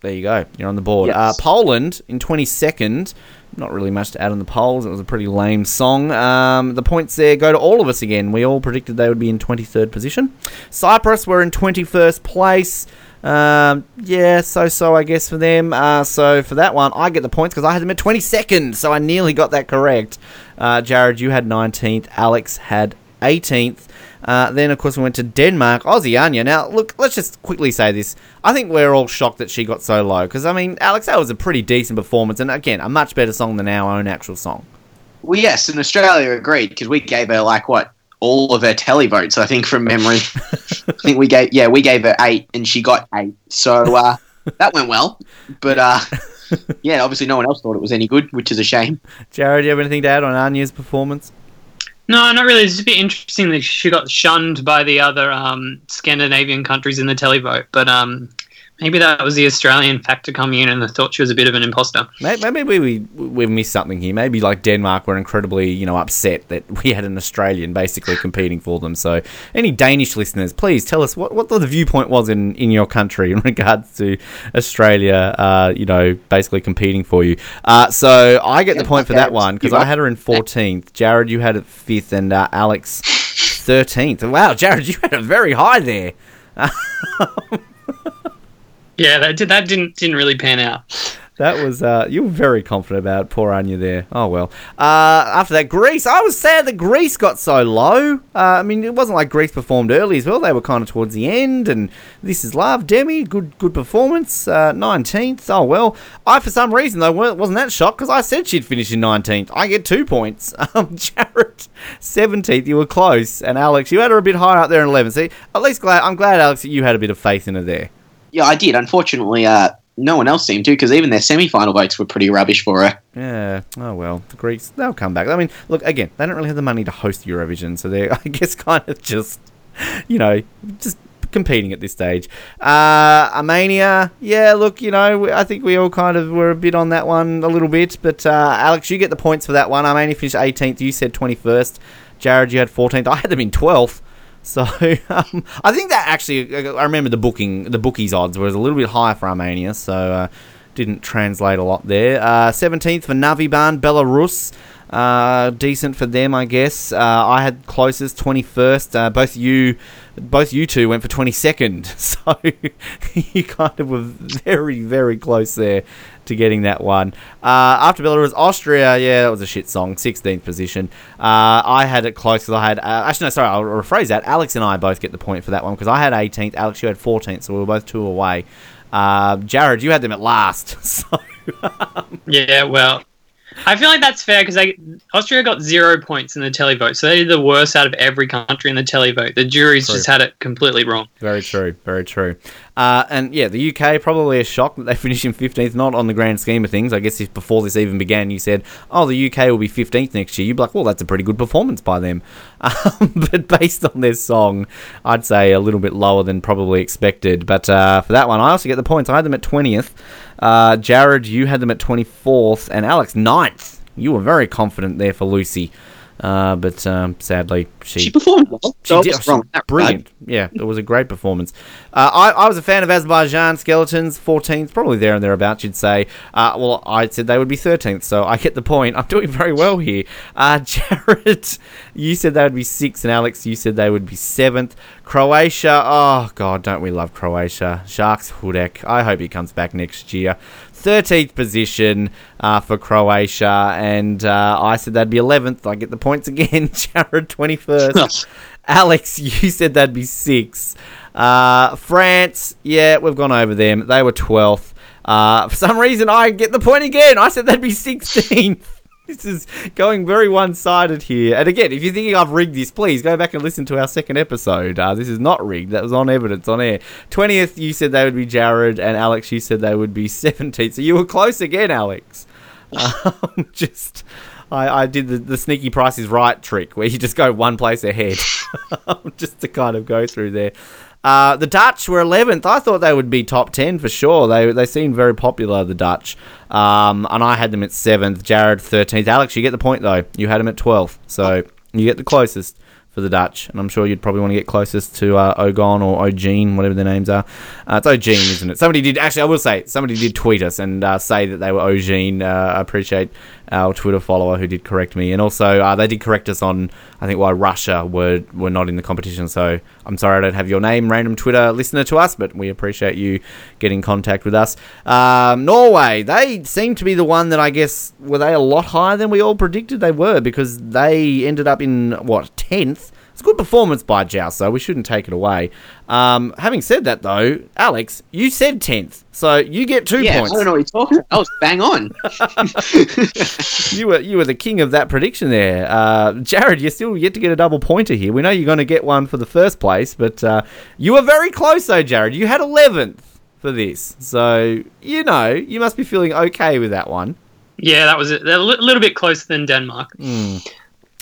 There you go. You're on the board. Yes. Uh, Poland in twenty-second. Not really much to add on the polls. It was a pretty lame song. Um, the points there go to all of us again. We all predicted they would be in twenty-third position. Cyprus were in twenty-first place. Um, yeah, so-so, I guess, for them. Uh, so for that one, I get the points because I had them at twenty-second, so I nearly got that correct. Uh, Jared, you had nineteenth. Alex had eighteenth. Uh, then, of course, we went to Denmark, Aussie Anya. Now, look, let's just quickly say this. I think we're all shocked that she got so low because, I mean, Alex, that was a pretty decent performance and, again, a much better song than our own actual song. Well, yes, and Australia agreed because we gave her, like, what, all of her televotes, I think, from memory. I think we gave, yeah, we gave her eight and she got eight. So uh, that went well. But, uh, yeah, obviously no one else thought it was any good, which is a shame. Jared, do you have anything to add on Anya's performance? No, not really. It's just a bit interesting that she got shunned by the other um, Scandinavian countries in the televote. But um, maybe that was the Australian factor coming in and they thought she was a bit of an imposter. Maybe we, we, we missed something here. Maybe, like, Denmark were incredibly, you know, upset that we had an Australian basically competing for them. So any Danish listeners, please tell us what, what the viewpoint was in, in your country in regards to Australia, uh, you know, basically competing for you. Uh, so I get the point for that one because I had her in fourteenth. Jared, you had it fifth. And uh, Alex thirteenth. Wow, Jared, you had a very high there. Yeah, that did, that didn't didn't really pan out. That was uh, you were very confident about it, poor Anya there. Oh well. Uh, after that, Greece. I was sad that Greece got so low. Uh, I mean, it wasn't like Greece performed early as well. They were kind of towards the end. And This Is Love, Demi, good good performance. Uh, nineteenth. Oh well. I for some reason though wasn't that shocked because I said she'd finish in nineteenth. I get two points. Um, Jared, seventeenth. You were close. And Alex, you had her a bit higher up there in eleventh. See, at least glad I'm glad Alex that you had a bit of faith in her there. Yeah, I did. Unfortunately, uh. no one else seemed to, because even their semi-final votes were pretty rubbish for her. Yeah, oh well, the Greeks, they'll come back. I mean, look, again, they don't really have the money to host Eurovision, so they're, I guess, kind of just, you know, just competing at this stage. Uh, Armenia, yeah, look, you know, I think we all kind of were a bit on that one a little bit, but uh, Alex, you get the points for that one. Armenia finished eighteenth, you said twenty-first. Jared, you had fourteenth. I had them in twelfth. So um, I think that actually, I remember the booking, the bookies odds was a little bit higher for Armenia, so uh, didn't translate a lot there. Uh, seventeenth for Na'Vi Band, Belarus, uh, decent for them, I guess. Uh, I had closest twenty-first. Uh, both you, both you two went for twenty-second, so you kind of were very, very close there to getting that one. Uh, after Belarus, Austria, yeah, that was a shit song, sixteenth position. Uh, I had it close because I had, uh, actually, no, sorry, I'll rephrase that. Alex and I both get the point for that one because I had eighteenth, Alex, you had fourteenth, so we were both two away. Uh, Jared, you had them at last, so. Um, yeah, well, I feel like that's fair because Austria got zero points in the televote, so they did the worst out of every country in the televote. The jury's true. Just had it completely wrong. Very true, very true. Uh, and, yeah, the U K, probably a shock that they finished in fifteenth, not on the grand scheme of things. I guess if before this even began you said, oh, the U K will be fifteenth next year, you'd be like, well, that's a pretty good performance by them. Um, but based on their song, I'd say a little bit lower than probably expected. But uh, for that one, I also get the points. I had them at twentieth. Uh, Jared, you had them at twenty-fourth. And Alex, ninth. You were very confident there for Lucie. Uh, but um, sadly, she she performed well. She so did was wrong. Brilliant. Yeah, it was a great performance. Uh, I, I was a fan of Azerbaijan Skeletons, fourteenth, probably there and thereabouts, you'd say. Uh, well, I said they would be thirteenth, so I get the point. I'm doing very well here. Uh, Jared, you said they would be sixth, and Alex, you said they would be seventh. Croatia, oh, God, don't we love Croatia. Sharks Hudek, I hope he comes back next year. thirteenth position uh, for Croatia, and uh, I said that'd be eleventh. I get the points again. Jared, twenty-first. Alex, you said that'd be sixth. Uh, France, yeah, we've gone over them. They were twelfth. Uh, for some reason, I get the point again. I said that'd be sixteenth. This is going very one-sided here. And again, if you're thinking I've rigged this, please go back and listen to our second episode. Uh, this is not rigged. That was on evidence, on air. twentieth, you said they would be Jared, and Alex, you said they would be seventeenth. So you were close again, Alex. Um, just, I, I did the, the sneaky Price Is Right trick where you just go one place ahead just to kind of go through there. Uh, the Dutch were eleventh. I thought they would be top ten for sure. They they seemed very popular, the Dutch. Um, and I had them at seventh. Jared, thirteenth. Alex, you get the point, though. You had them at twelfth. So you get the closest for the Dutch, and I'm sure you'd probably want to get closest to uh, Ogon or O G three N E, whatever their names are. Uh, it's O G three N E, isn't it? Somebody did, actually, I will say, somebody did tweet us and uh, say that they were O G three N E. Uh, I appreciate our Twitter follower who did correct me. And also, uh, they did correct us on, I think, why Russia were, were not in the competition. So I'm sorry I don't have your name, random Twitter listener to us, but we appreciate you getting in contact with us. Um, Norway, they seem to be the one that I guess, were they a lot higher than we all predicted they were, because they ended up in, what, tenth? It's a good performance by Joust, though. We shouldn't take it away. Um, having said that, though, Alex, you said tenth, so you get two yeah, points. Yeah, I don't know what you're talking about. I was bang on. you were you were the king of that prediction there. Uh, Jared, you're still yet to get a double pointer here. We know you're going to get one for the first place, but uh, you were very close, though, Jared. You had eleventh for this, so, you know, you must be feeling okay with that one. Yeah, that was it. They're a little bit closer than Denmark. Mm.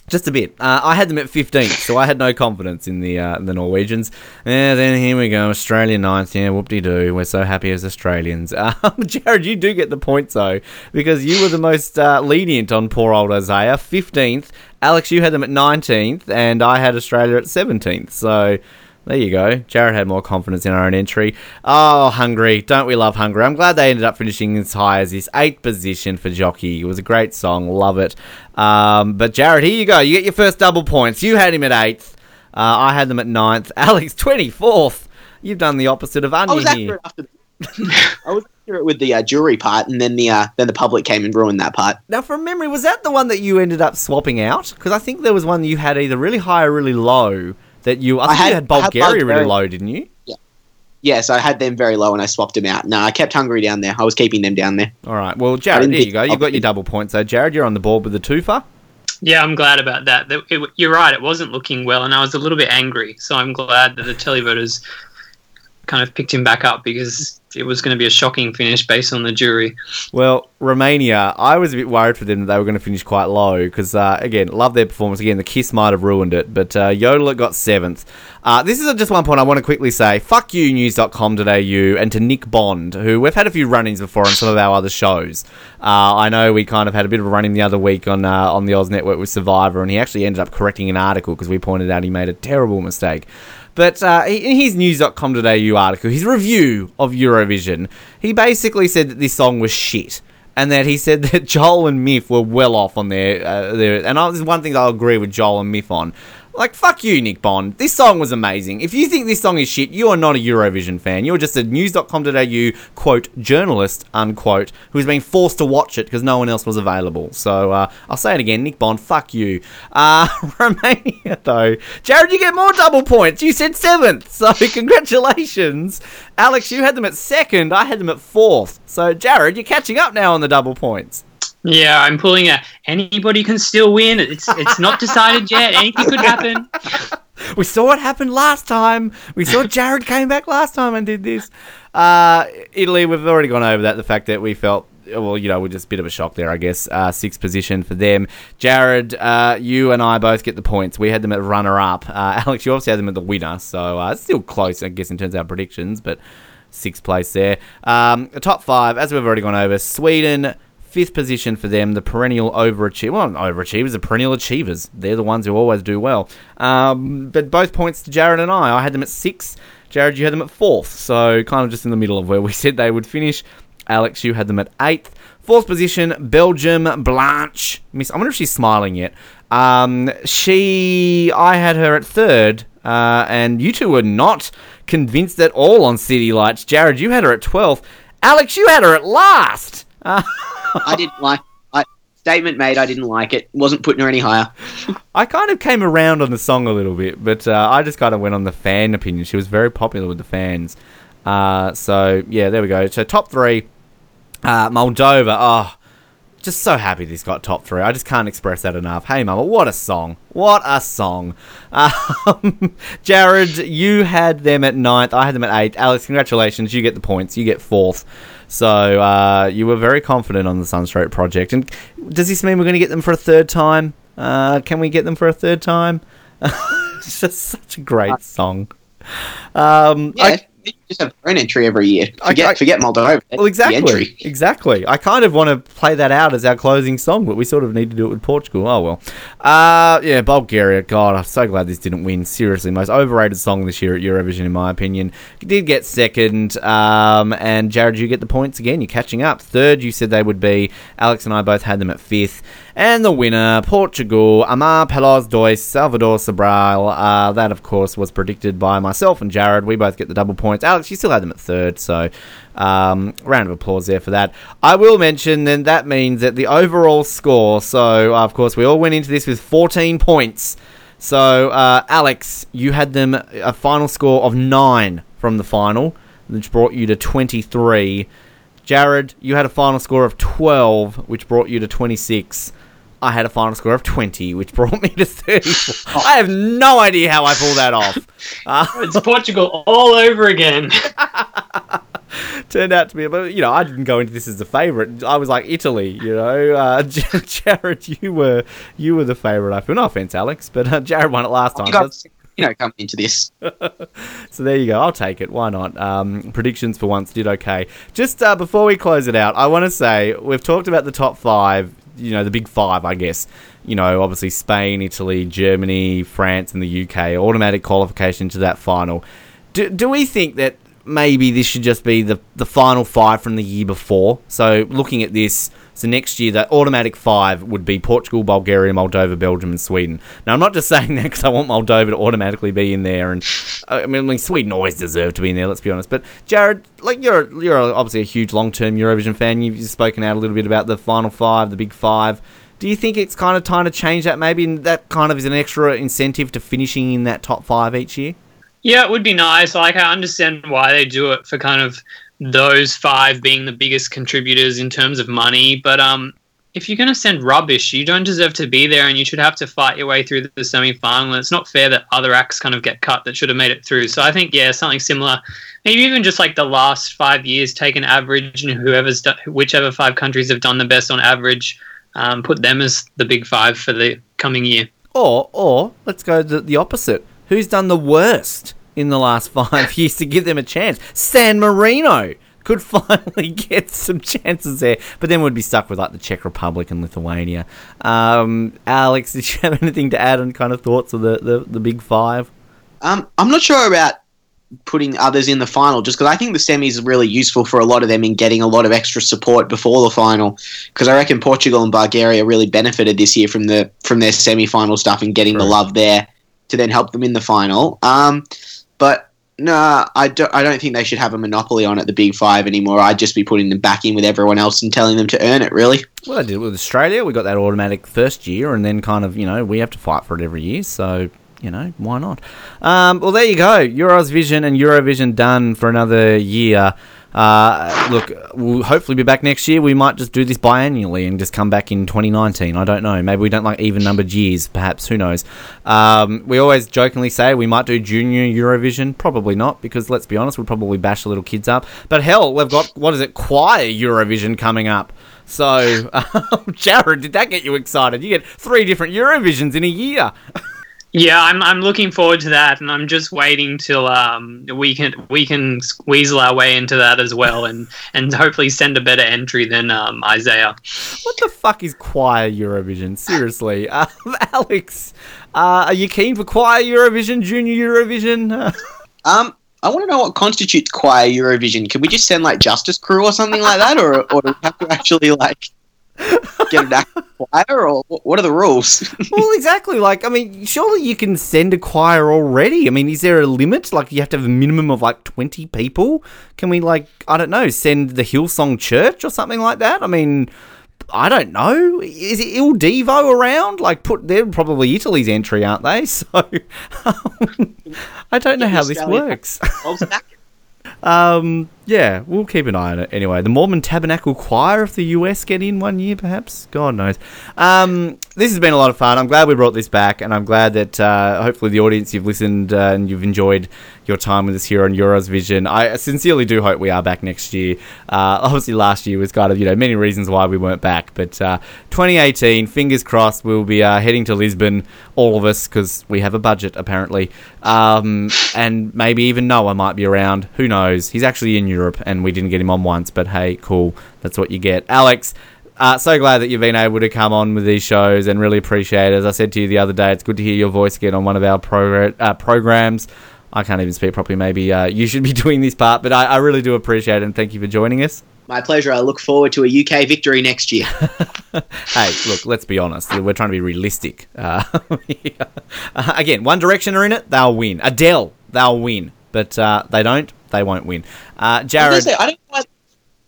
Just a bit. Uh, I had them at fifteenth, so I had no confidence in the uh, the Norwegians. And then here we go, Australia ninth. Yeah, whoop-de-doo. We're so happy as Australians. Um, Jared, you do get the points, though, because you were the most uh, lenient on poor old Isaiah, fifteenth. Alex, you had them at nineteenth, and I had Australia at seventeenth. So there you go. Jared had more confidence in our own entry. Oh, Hungary. Don't we love Hungary? I'm glad they ended up finishing as high as this. Eighth position for Joci. It was a great song. Love it. Um, but, Jared, here you go. You get your first double points. You had him at eighth. Uh, I had them at ninth. Alex, twenty-fourth. You've done the opposite of Anya I was here. After the- I was accurate with the uh, jury part, and then the uh, then the public came and ruined that part. Now, from memory, was that the one that you ended up swapping out? Because I think there was one you had either really high or really low. That you, I, I think had, you had Bulgaria, had Bulgaria really low, didn't you? Yeah. Yeah, so I had them very low and I swapped them out. No, I kept Hungary down there. I was keeping them down there. All right. Well, Jared, there you go. You've got your double points. So, Jared, you're on the board with the twofer. Yeah, I'm glad about that. It, it, you're right. It wasn't looking well and I was a little bit angry. So I'm glad that the televoters kind of picked him back up because it was going to be a shocking finish based on the jury. Well, Romania, I was a bit worried for them that they were going to finish quite low because, uh, again, love their performance. Again, the kiss might have ruined it, but uh, Yola got seventh. Uh, this is just one point I want to quickly say. Fuck you, news dot com dot a u, and to Nick Bond, who we've had a few run-ins before on some of our other shows. Uh, I know we kind of had a bit of a run-in the other week on uh, on the Oz Network with Survivor, and he actually ended up correcting an article because we pointed out he made a terrible mistake. But uh, in his news dot com dot a u article, his review of Eurovision, he basically said that this song was shit and that he said that Joel and Miff were well off on their... Uh, their and I, this is one thing I'll agree with Joel and Miff on. Like, fuck you, Nick Bond. This song was amazing. If you think this song is shit, you are not a Eurovision fan. You're just a news dot com dot a u, quote, journalist, unquote, who's been forced to watch it because no one else was available. So, uh, I'll say it again. Nick Bond, fuck you. Uh, Romania, though. Jared, you get more double points. You said seventh. So, congratulations. Alex, you had them at second. I had them at fourth. So, Jared, you're catching up now on the double points. Yeah, I'm pulling a anybody can still win. It's it's not decided yet. Anything could happen. We saw what happened last time. We saw Jared came back last time and did this. Uh, Italy, we've already gone over that, the fact that we felt, well, you know, we're just a bit of a shock there, I guess. Uh, sixth position for them. Jared, uh, you and I both get the points. We had them at runner-up. Uh, Alex, you obviously had them at the winner, so uh, it's still close, I guess, in terms of our predictions, but sixth place there. Um, top five, as we've already gone over, Sweden... Fifth position for them, the perennial overachievers. Well, not overachievers, the perennial achievers. They're the ones who always do well. Um, but both points to Jared and I. I had them at sixth. Jared, you had them at fourth. So kind of just in the middle of where we said they would finish. Alex, you had them at eighth. Fourth position, Belgium, Blanche. Miss, I wonder if she's smiling yet. Um, she, I had her at third. Uh, and you two were not convinced at all on City Lights. Jared, you had her at twelfth. Alex, you had her at last. Uh, I didn't like I statement made. I didn't like it. Wasn't putting her any higher. I kind of came around on the song a little bit, but uh, I just kind of went on the fan opinion. She was very popular with the fans. Uh, so yeah, there we go. So top three, uh, Moldova. Oh, just so happy this got top three. I just can't express that enough. Hey, Mama, what a song. What a song. Um, Jared, you had them at ninth. I had them at eighth. Alex, congratulations. You get the points. You get fourth. So uh, you were very confident on the Sunstroke Project. And does this mean we're going to get them for a third time? Uh, can we get them for a third time? It's just such a great song. Um, yeah. I- You just have their own entry every year. Forget, I, I, forget Moldova. Well, exactly. The entry. Exactly. I kind of want to play that out as our closing song, but we sort of need to do it with Portugal. Oh, well. Uh, yeah, Bulgaria. God, I'm so glad this didn't win. Seriously, most overrated song this year at Eurovision, in my opinion. You did get second. Um, and Jared, you get the points again. You're catching up. Third, you said they would be. Alex and I both had them at fifth. And the winner, Portugal, Amar Pelos Dois, Salvador Sobral. Uh, that, of course, was predicted by myself and Jared. We both get the double points. Alex, you still had them at third, so um, round of applause there for that. I will mention, and that means that the overall score, so, uh, of course, we all went into this with fourteen points. So, uh, Alex, you had them a final score of nine from the final, which brought you to twenty-three. Jared, you had a final score of twelve, which brought you to twenty-six. I had a final score of twenty, which brought me to thirty-four. I have no idea how I pulled that off. Uh, it's Portugal all over again. Turned out to be, but you know, I didn't go into this as the favourite. I was like Italy, you know. Uh, Jared, you were you were the favourite. I feel no offence, Alex, but uh, Jared won it last time. Oh, you know, coming into this. So there you go. I'll take it. Why not? Um, predictions for once did okay. Just uh, before we close it out, I want to say we've talked about the top five, you know, the big five, I guess. You know, obviously Spain, Italy, Germany, France, and the U K. Automatic qualification to that final. Do, do we think that maybe this should just be the, the final five from the year before? So looking at this, so next year, that automatic five would be Portugal, Bulgaria, Moldova, Belgium, and Sweden. Now, I'm not just saying that because I want Moldova to automatically be in there. And I mean, like, Sweden always deserved to be in there, let's be honest. But, Jared, like you're you're obviously a huge long-term Eurovision fan. You've spoken out a little bit about the final five, the big five. Do you think it's kind of time to change that maybe? And that kind of is an extra incentive to finishing in that top five each year? Yeah, it would be nice. Like, I understand why they do it for kind of those five being the biggest contributors in terms of money, but um, if you're going to send rubbish, you don't deserve to be there, and you should have to fight your way through the, the semi-final. It's not fair that other acts kind of get cut that should have made it through. So I think, yeah, something similar. Maybe even just like the last five years, take an average, and whoever's done, whichever five countries have done the best on average, um, put them as the big five for the coming year. Or, or let's go the, the opposite. Who's done the worst in the last five years to give them a chance? San Marino could finally get some chances there, but then we'd be stuck with like the Czech Republic and Lithuania. Um, Alex, did you have anything to add on kind of thoughts of the, the, the big five? Um, I'm not sure about putting others in the final, just because I think the semi is really useful for a lot of them in getting a lot of extra support before the final, because I reckon Portugal and Bulgaria really benefited this year from the from their semi-final stuff and getting right. the love there to then help them in the final. Um But, no, nah, I don't, I don't think they should have a monopoly on it, the big five, anymore. I'd just be putting them back in with everyone else and telling them to earn it, really. Well, I did it with Australia. We got that automatic first year, and then kind of, you know, we have to fight for it every year, so... You know, why not? Um, well, there you go. Eurosvision and Eurovision done for another year. Uh, look, we'll hopefully be back next year. We might just do this biannually and just come back in twenty nineteen. I don't know. Maybe we don't like even-numbered years, perhaps. Who knows? Um, we always jokingly say we might do junior Eurovision. Probably not, because let's be honest, we'll probably bash the little kids up. But hell, we've got, what is it, choir Eurovision coming up. So, um, Jared, did that get you excited? You get three different Eurovisions in a year. Yeah, I'm I'm looking forward to that, and I'm just waiting till um we can we can weasel our way into that as well, and, and hopefully send a better entry than um Isaiah. What the fuck is choir Eurovision? Seriously, uh, Alex, uh, are you keen for choir Eurovision, junior Eurovision? um, I want to know what constitutes choir Eurovision. Can we just send like Justice Crew or something like that, or or do we have to actually like? Get an actual choir, or what are the rules? Well, exactly. Like, I mean, surely you can send a choir already. I mean, is there a limit? Like, you have to have a minimum of like twenty people? Can we, like, I don't know, send the Hillsong Church or something like that? I mean, I don't know. Is it Il Divo around? Like, put they're probably Italy's entry, aren't they? So, um, I don't know how this works. Um, Yeah, we'll keep an eye on it. Anyway, the Mormon Tabernacle Choir of the U S get in one year, perhaps? God knows. Um, this has been a lot of fun. I'm glad we brought this back, and I'm glad that uh, hopefully the audience, you've listened uh, and you've enjoyed your time with us here on Eurovision. I sincerely do hope we are back next year. Uh, obviously, last year was kind of, you know, many reasons why we weren't back, but uh, twenty eighteen, fingers crossed, we'll be uh, heading to Lisbon, all of us, because we have a budget, apparently. Um, and maybe even Noah might be around. Who knows? He's actually in Europe. Europe, and we didn't get him on once, but hey, cool, that's what you get. Alex, uh, so glad that you've been able to come on with these shows and really appreciate it. As I said to you the other day, it's good to hear your voice again on one of our progr- uh, programs. I can't even speak properly. Maybe uh, you should be doing this part, but I, I really do appreciate it, and thank you for joining us. My pleasure. I look forward to a U K victory next year. Hey, look, let's be honest. We're trying to be realistic. Uh, yeah. uh, again, One Direction are in it, they'll win. Adele, they'll win. But uh, they don't. They won't win. Uh, Jared, I, say, I don't. Know why,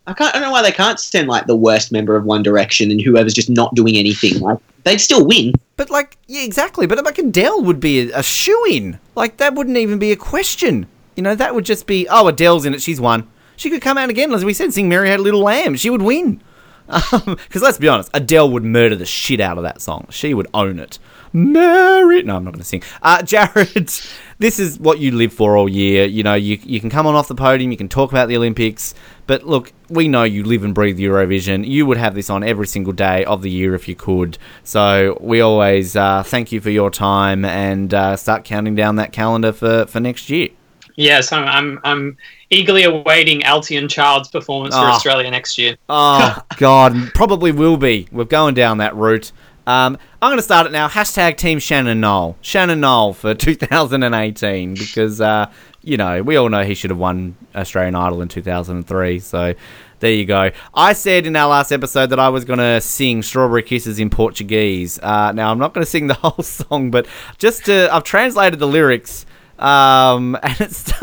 I can't. I don't know why they can't send like the worst member of One Direction and whoever's just not doing anything. Like they'd still win. But like, yeah, exactly. But like Adele would be a, a shoo-in. Like that wouldn't even be a question. You know, that would just be, oh, Adele's in it. She's won. She could come out again, as we said. Sing Mary Had a Little Lamb. She would win. Because um, let's be honest, Adele would murder the shit out of that song. She would own it. Mary. No, I'm not going to sing. Uh, Jared, this is what you live for all year. You know, you you can come on off the podium, you can talk about the Olympics, but look, we know you live and breathe Eurovision. You would have this on every single day of the year if you could. So we always uh, thank you for your time and uh, start counting down that calendar for, for next year. Yes, I'm, I'm I'm eagerly awaiting Altian Child's performance oh. for Australia next year. Oh, God, probably will be. We're going down that route. Um, I'm going to start it now. Hashtag Team Shannon Noll. Shannon Noll for two thousand eighteen because, uh, you know, we all know he should have won Australian Idol in two thousand three. So there you go. I said in our last episode that I was going to sing Strawberry Kisses in Portuguese. Uh, now, I'm not going to sing the whole song, but just to, I've translated the lyrics um, and it's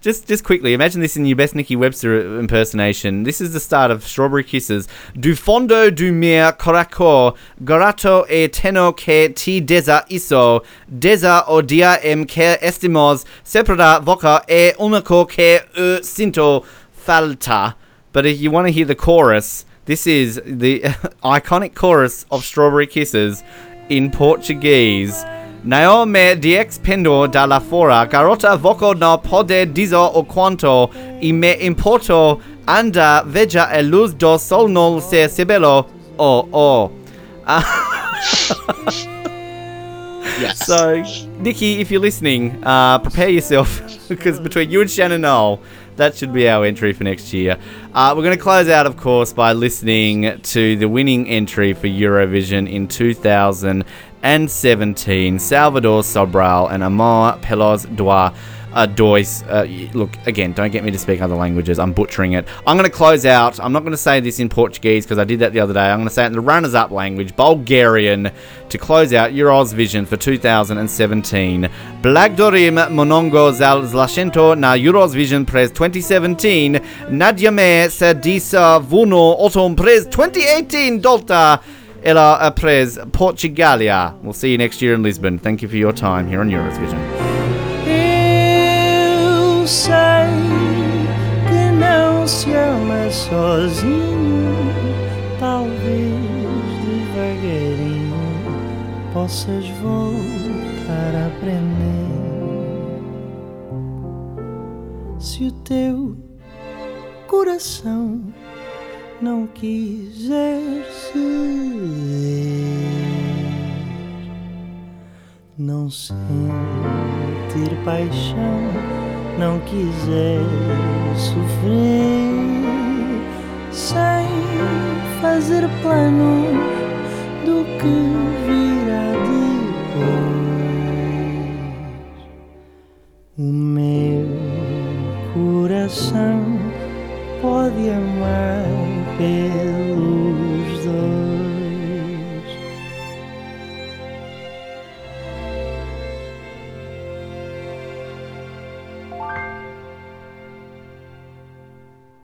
Just just quickly, imagine this in your best Nikki Webster impersonation. This is the start of Strawberry Kisses. Du fondo do meu coração, grato e tenho que te desa isso, desa o dia em que estamos separada voca e único que eu sinto falta. But if you want to hear the chorus, this is the iconic chorus of Strawberry Kisses in Portuguese. Naome diex pendo da la fora, garota voco no pode dizer o quanto, e me importo, anda, veja a luz do sol no se sebelo, oh, oh. Uh, yes. So, Nikki, if you're listening, uh, prepare yourself, because between you and Shannon Noll, that should be our entry for next year. Uh, we're going to close out, of course, by listening to the winning entry for Eurovision in two thousand seventeen, Salvador Sobral and Amar Pelos Dois. Uh, Dois. Uh, look, again, don't get me to speak other languages. I'm butchering it. I'm going to close out. I'm not going to say this in Portuguese because I did that the other day. I'm going to say it in the runners-up language, Bulgarian, to close out Eurovision for two thousand seventeen. Blagdorim monongo zal zlashento na Eurovision prez twenty seventeen. Nadjame se disa vuno otom prez twenty eighteen dolta. Ela apres Portugalia. We'll see you next year in Lisbon. Thank you for your time here on Eurovision. Eu sei que não se ama sozinho, talvez devagarinho possas voltar a aprender. Se o teu coração não quiser ceder, não sentir paixão, não quiser sofrer, sem fazer planos do que virá depois. O meu coração pode amar pelo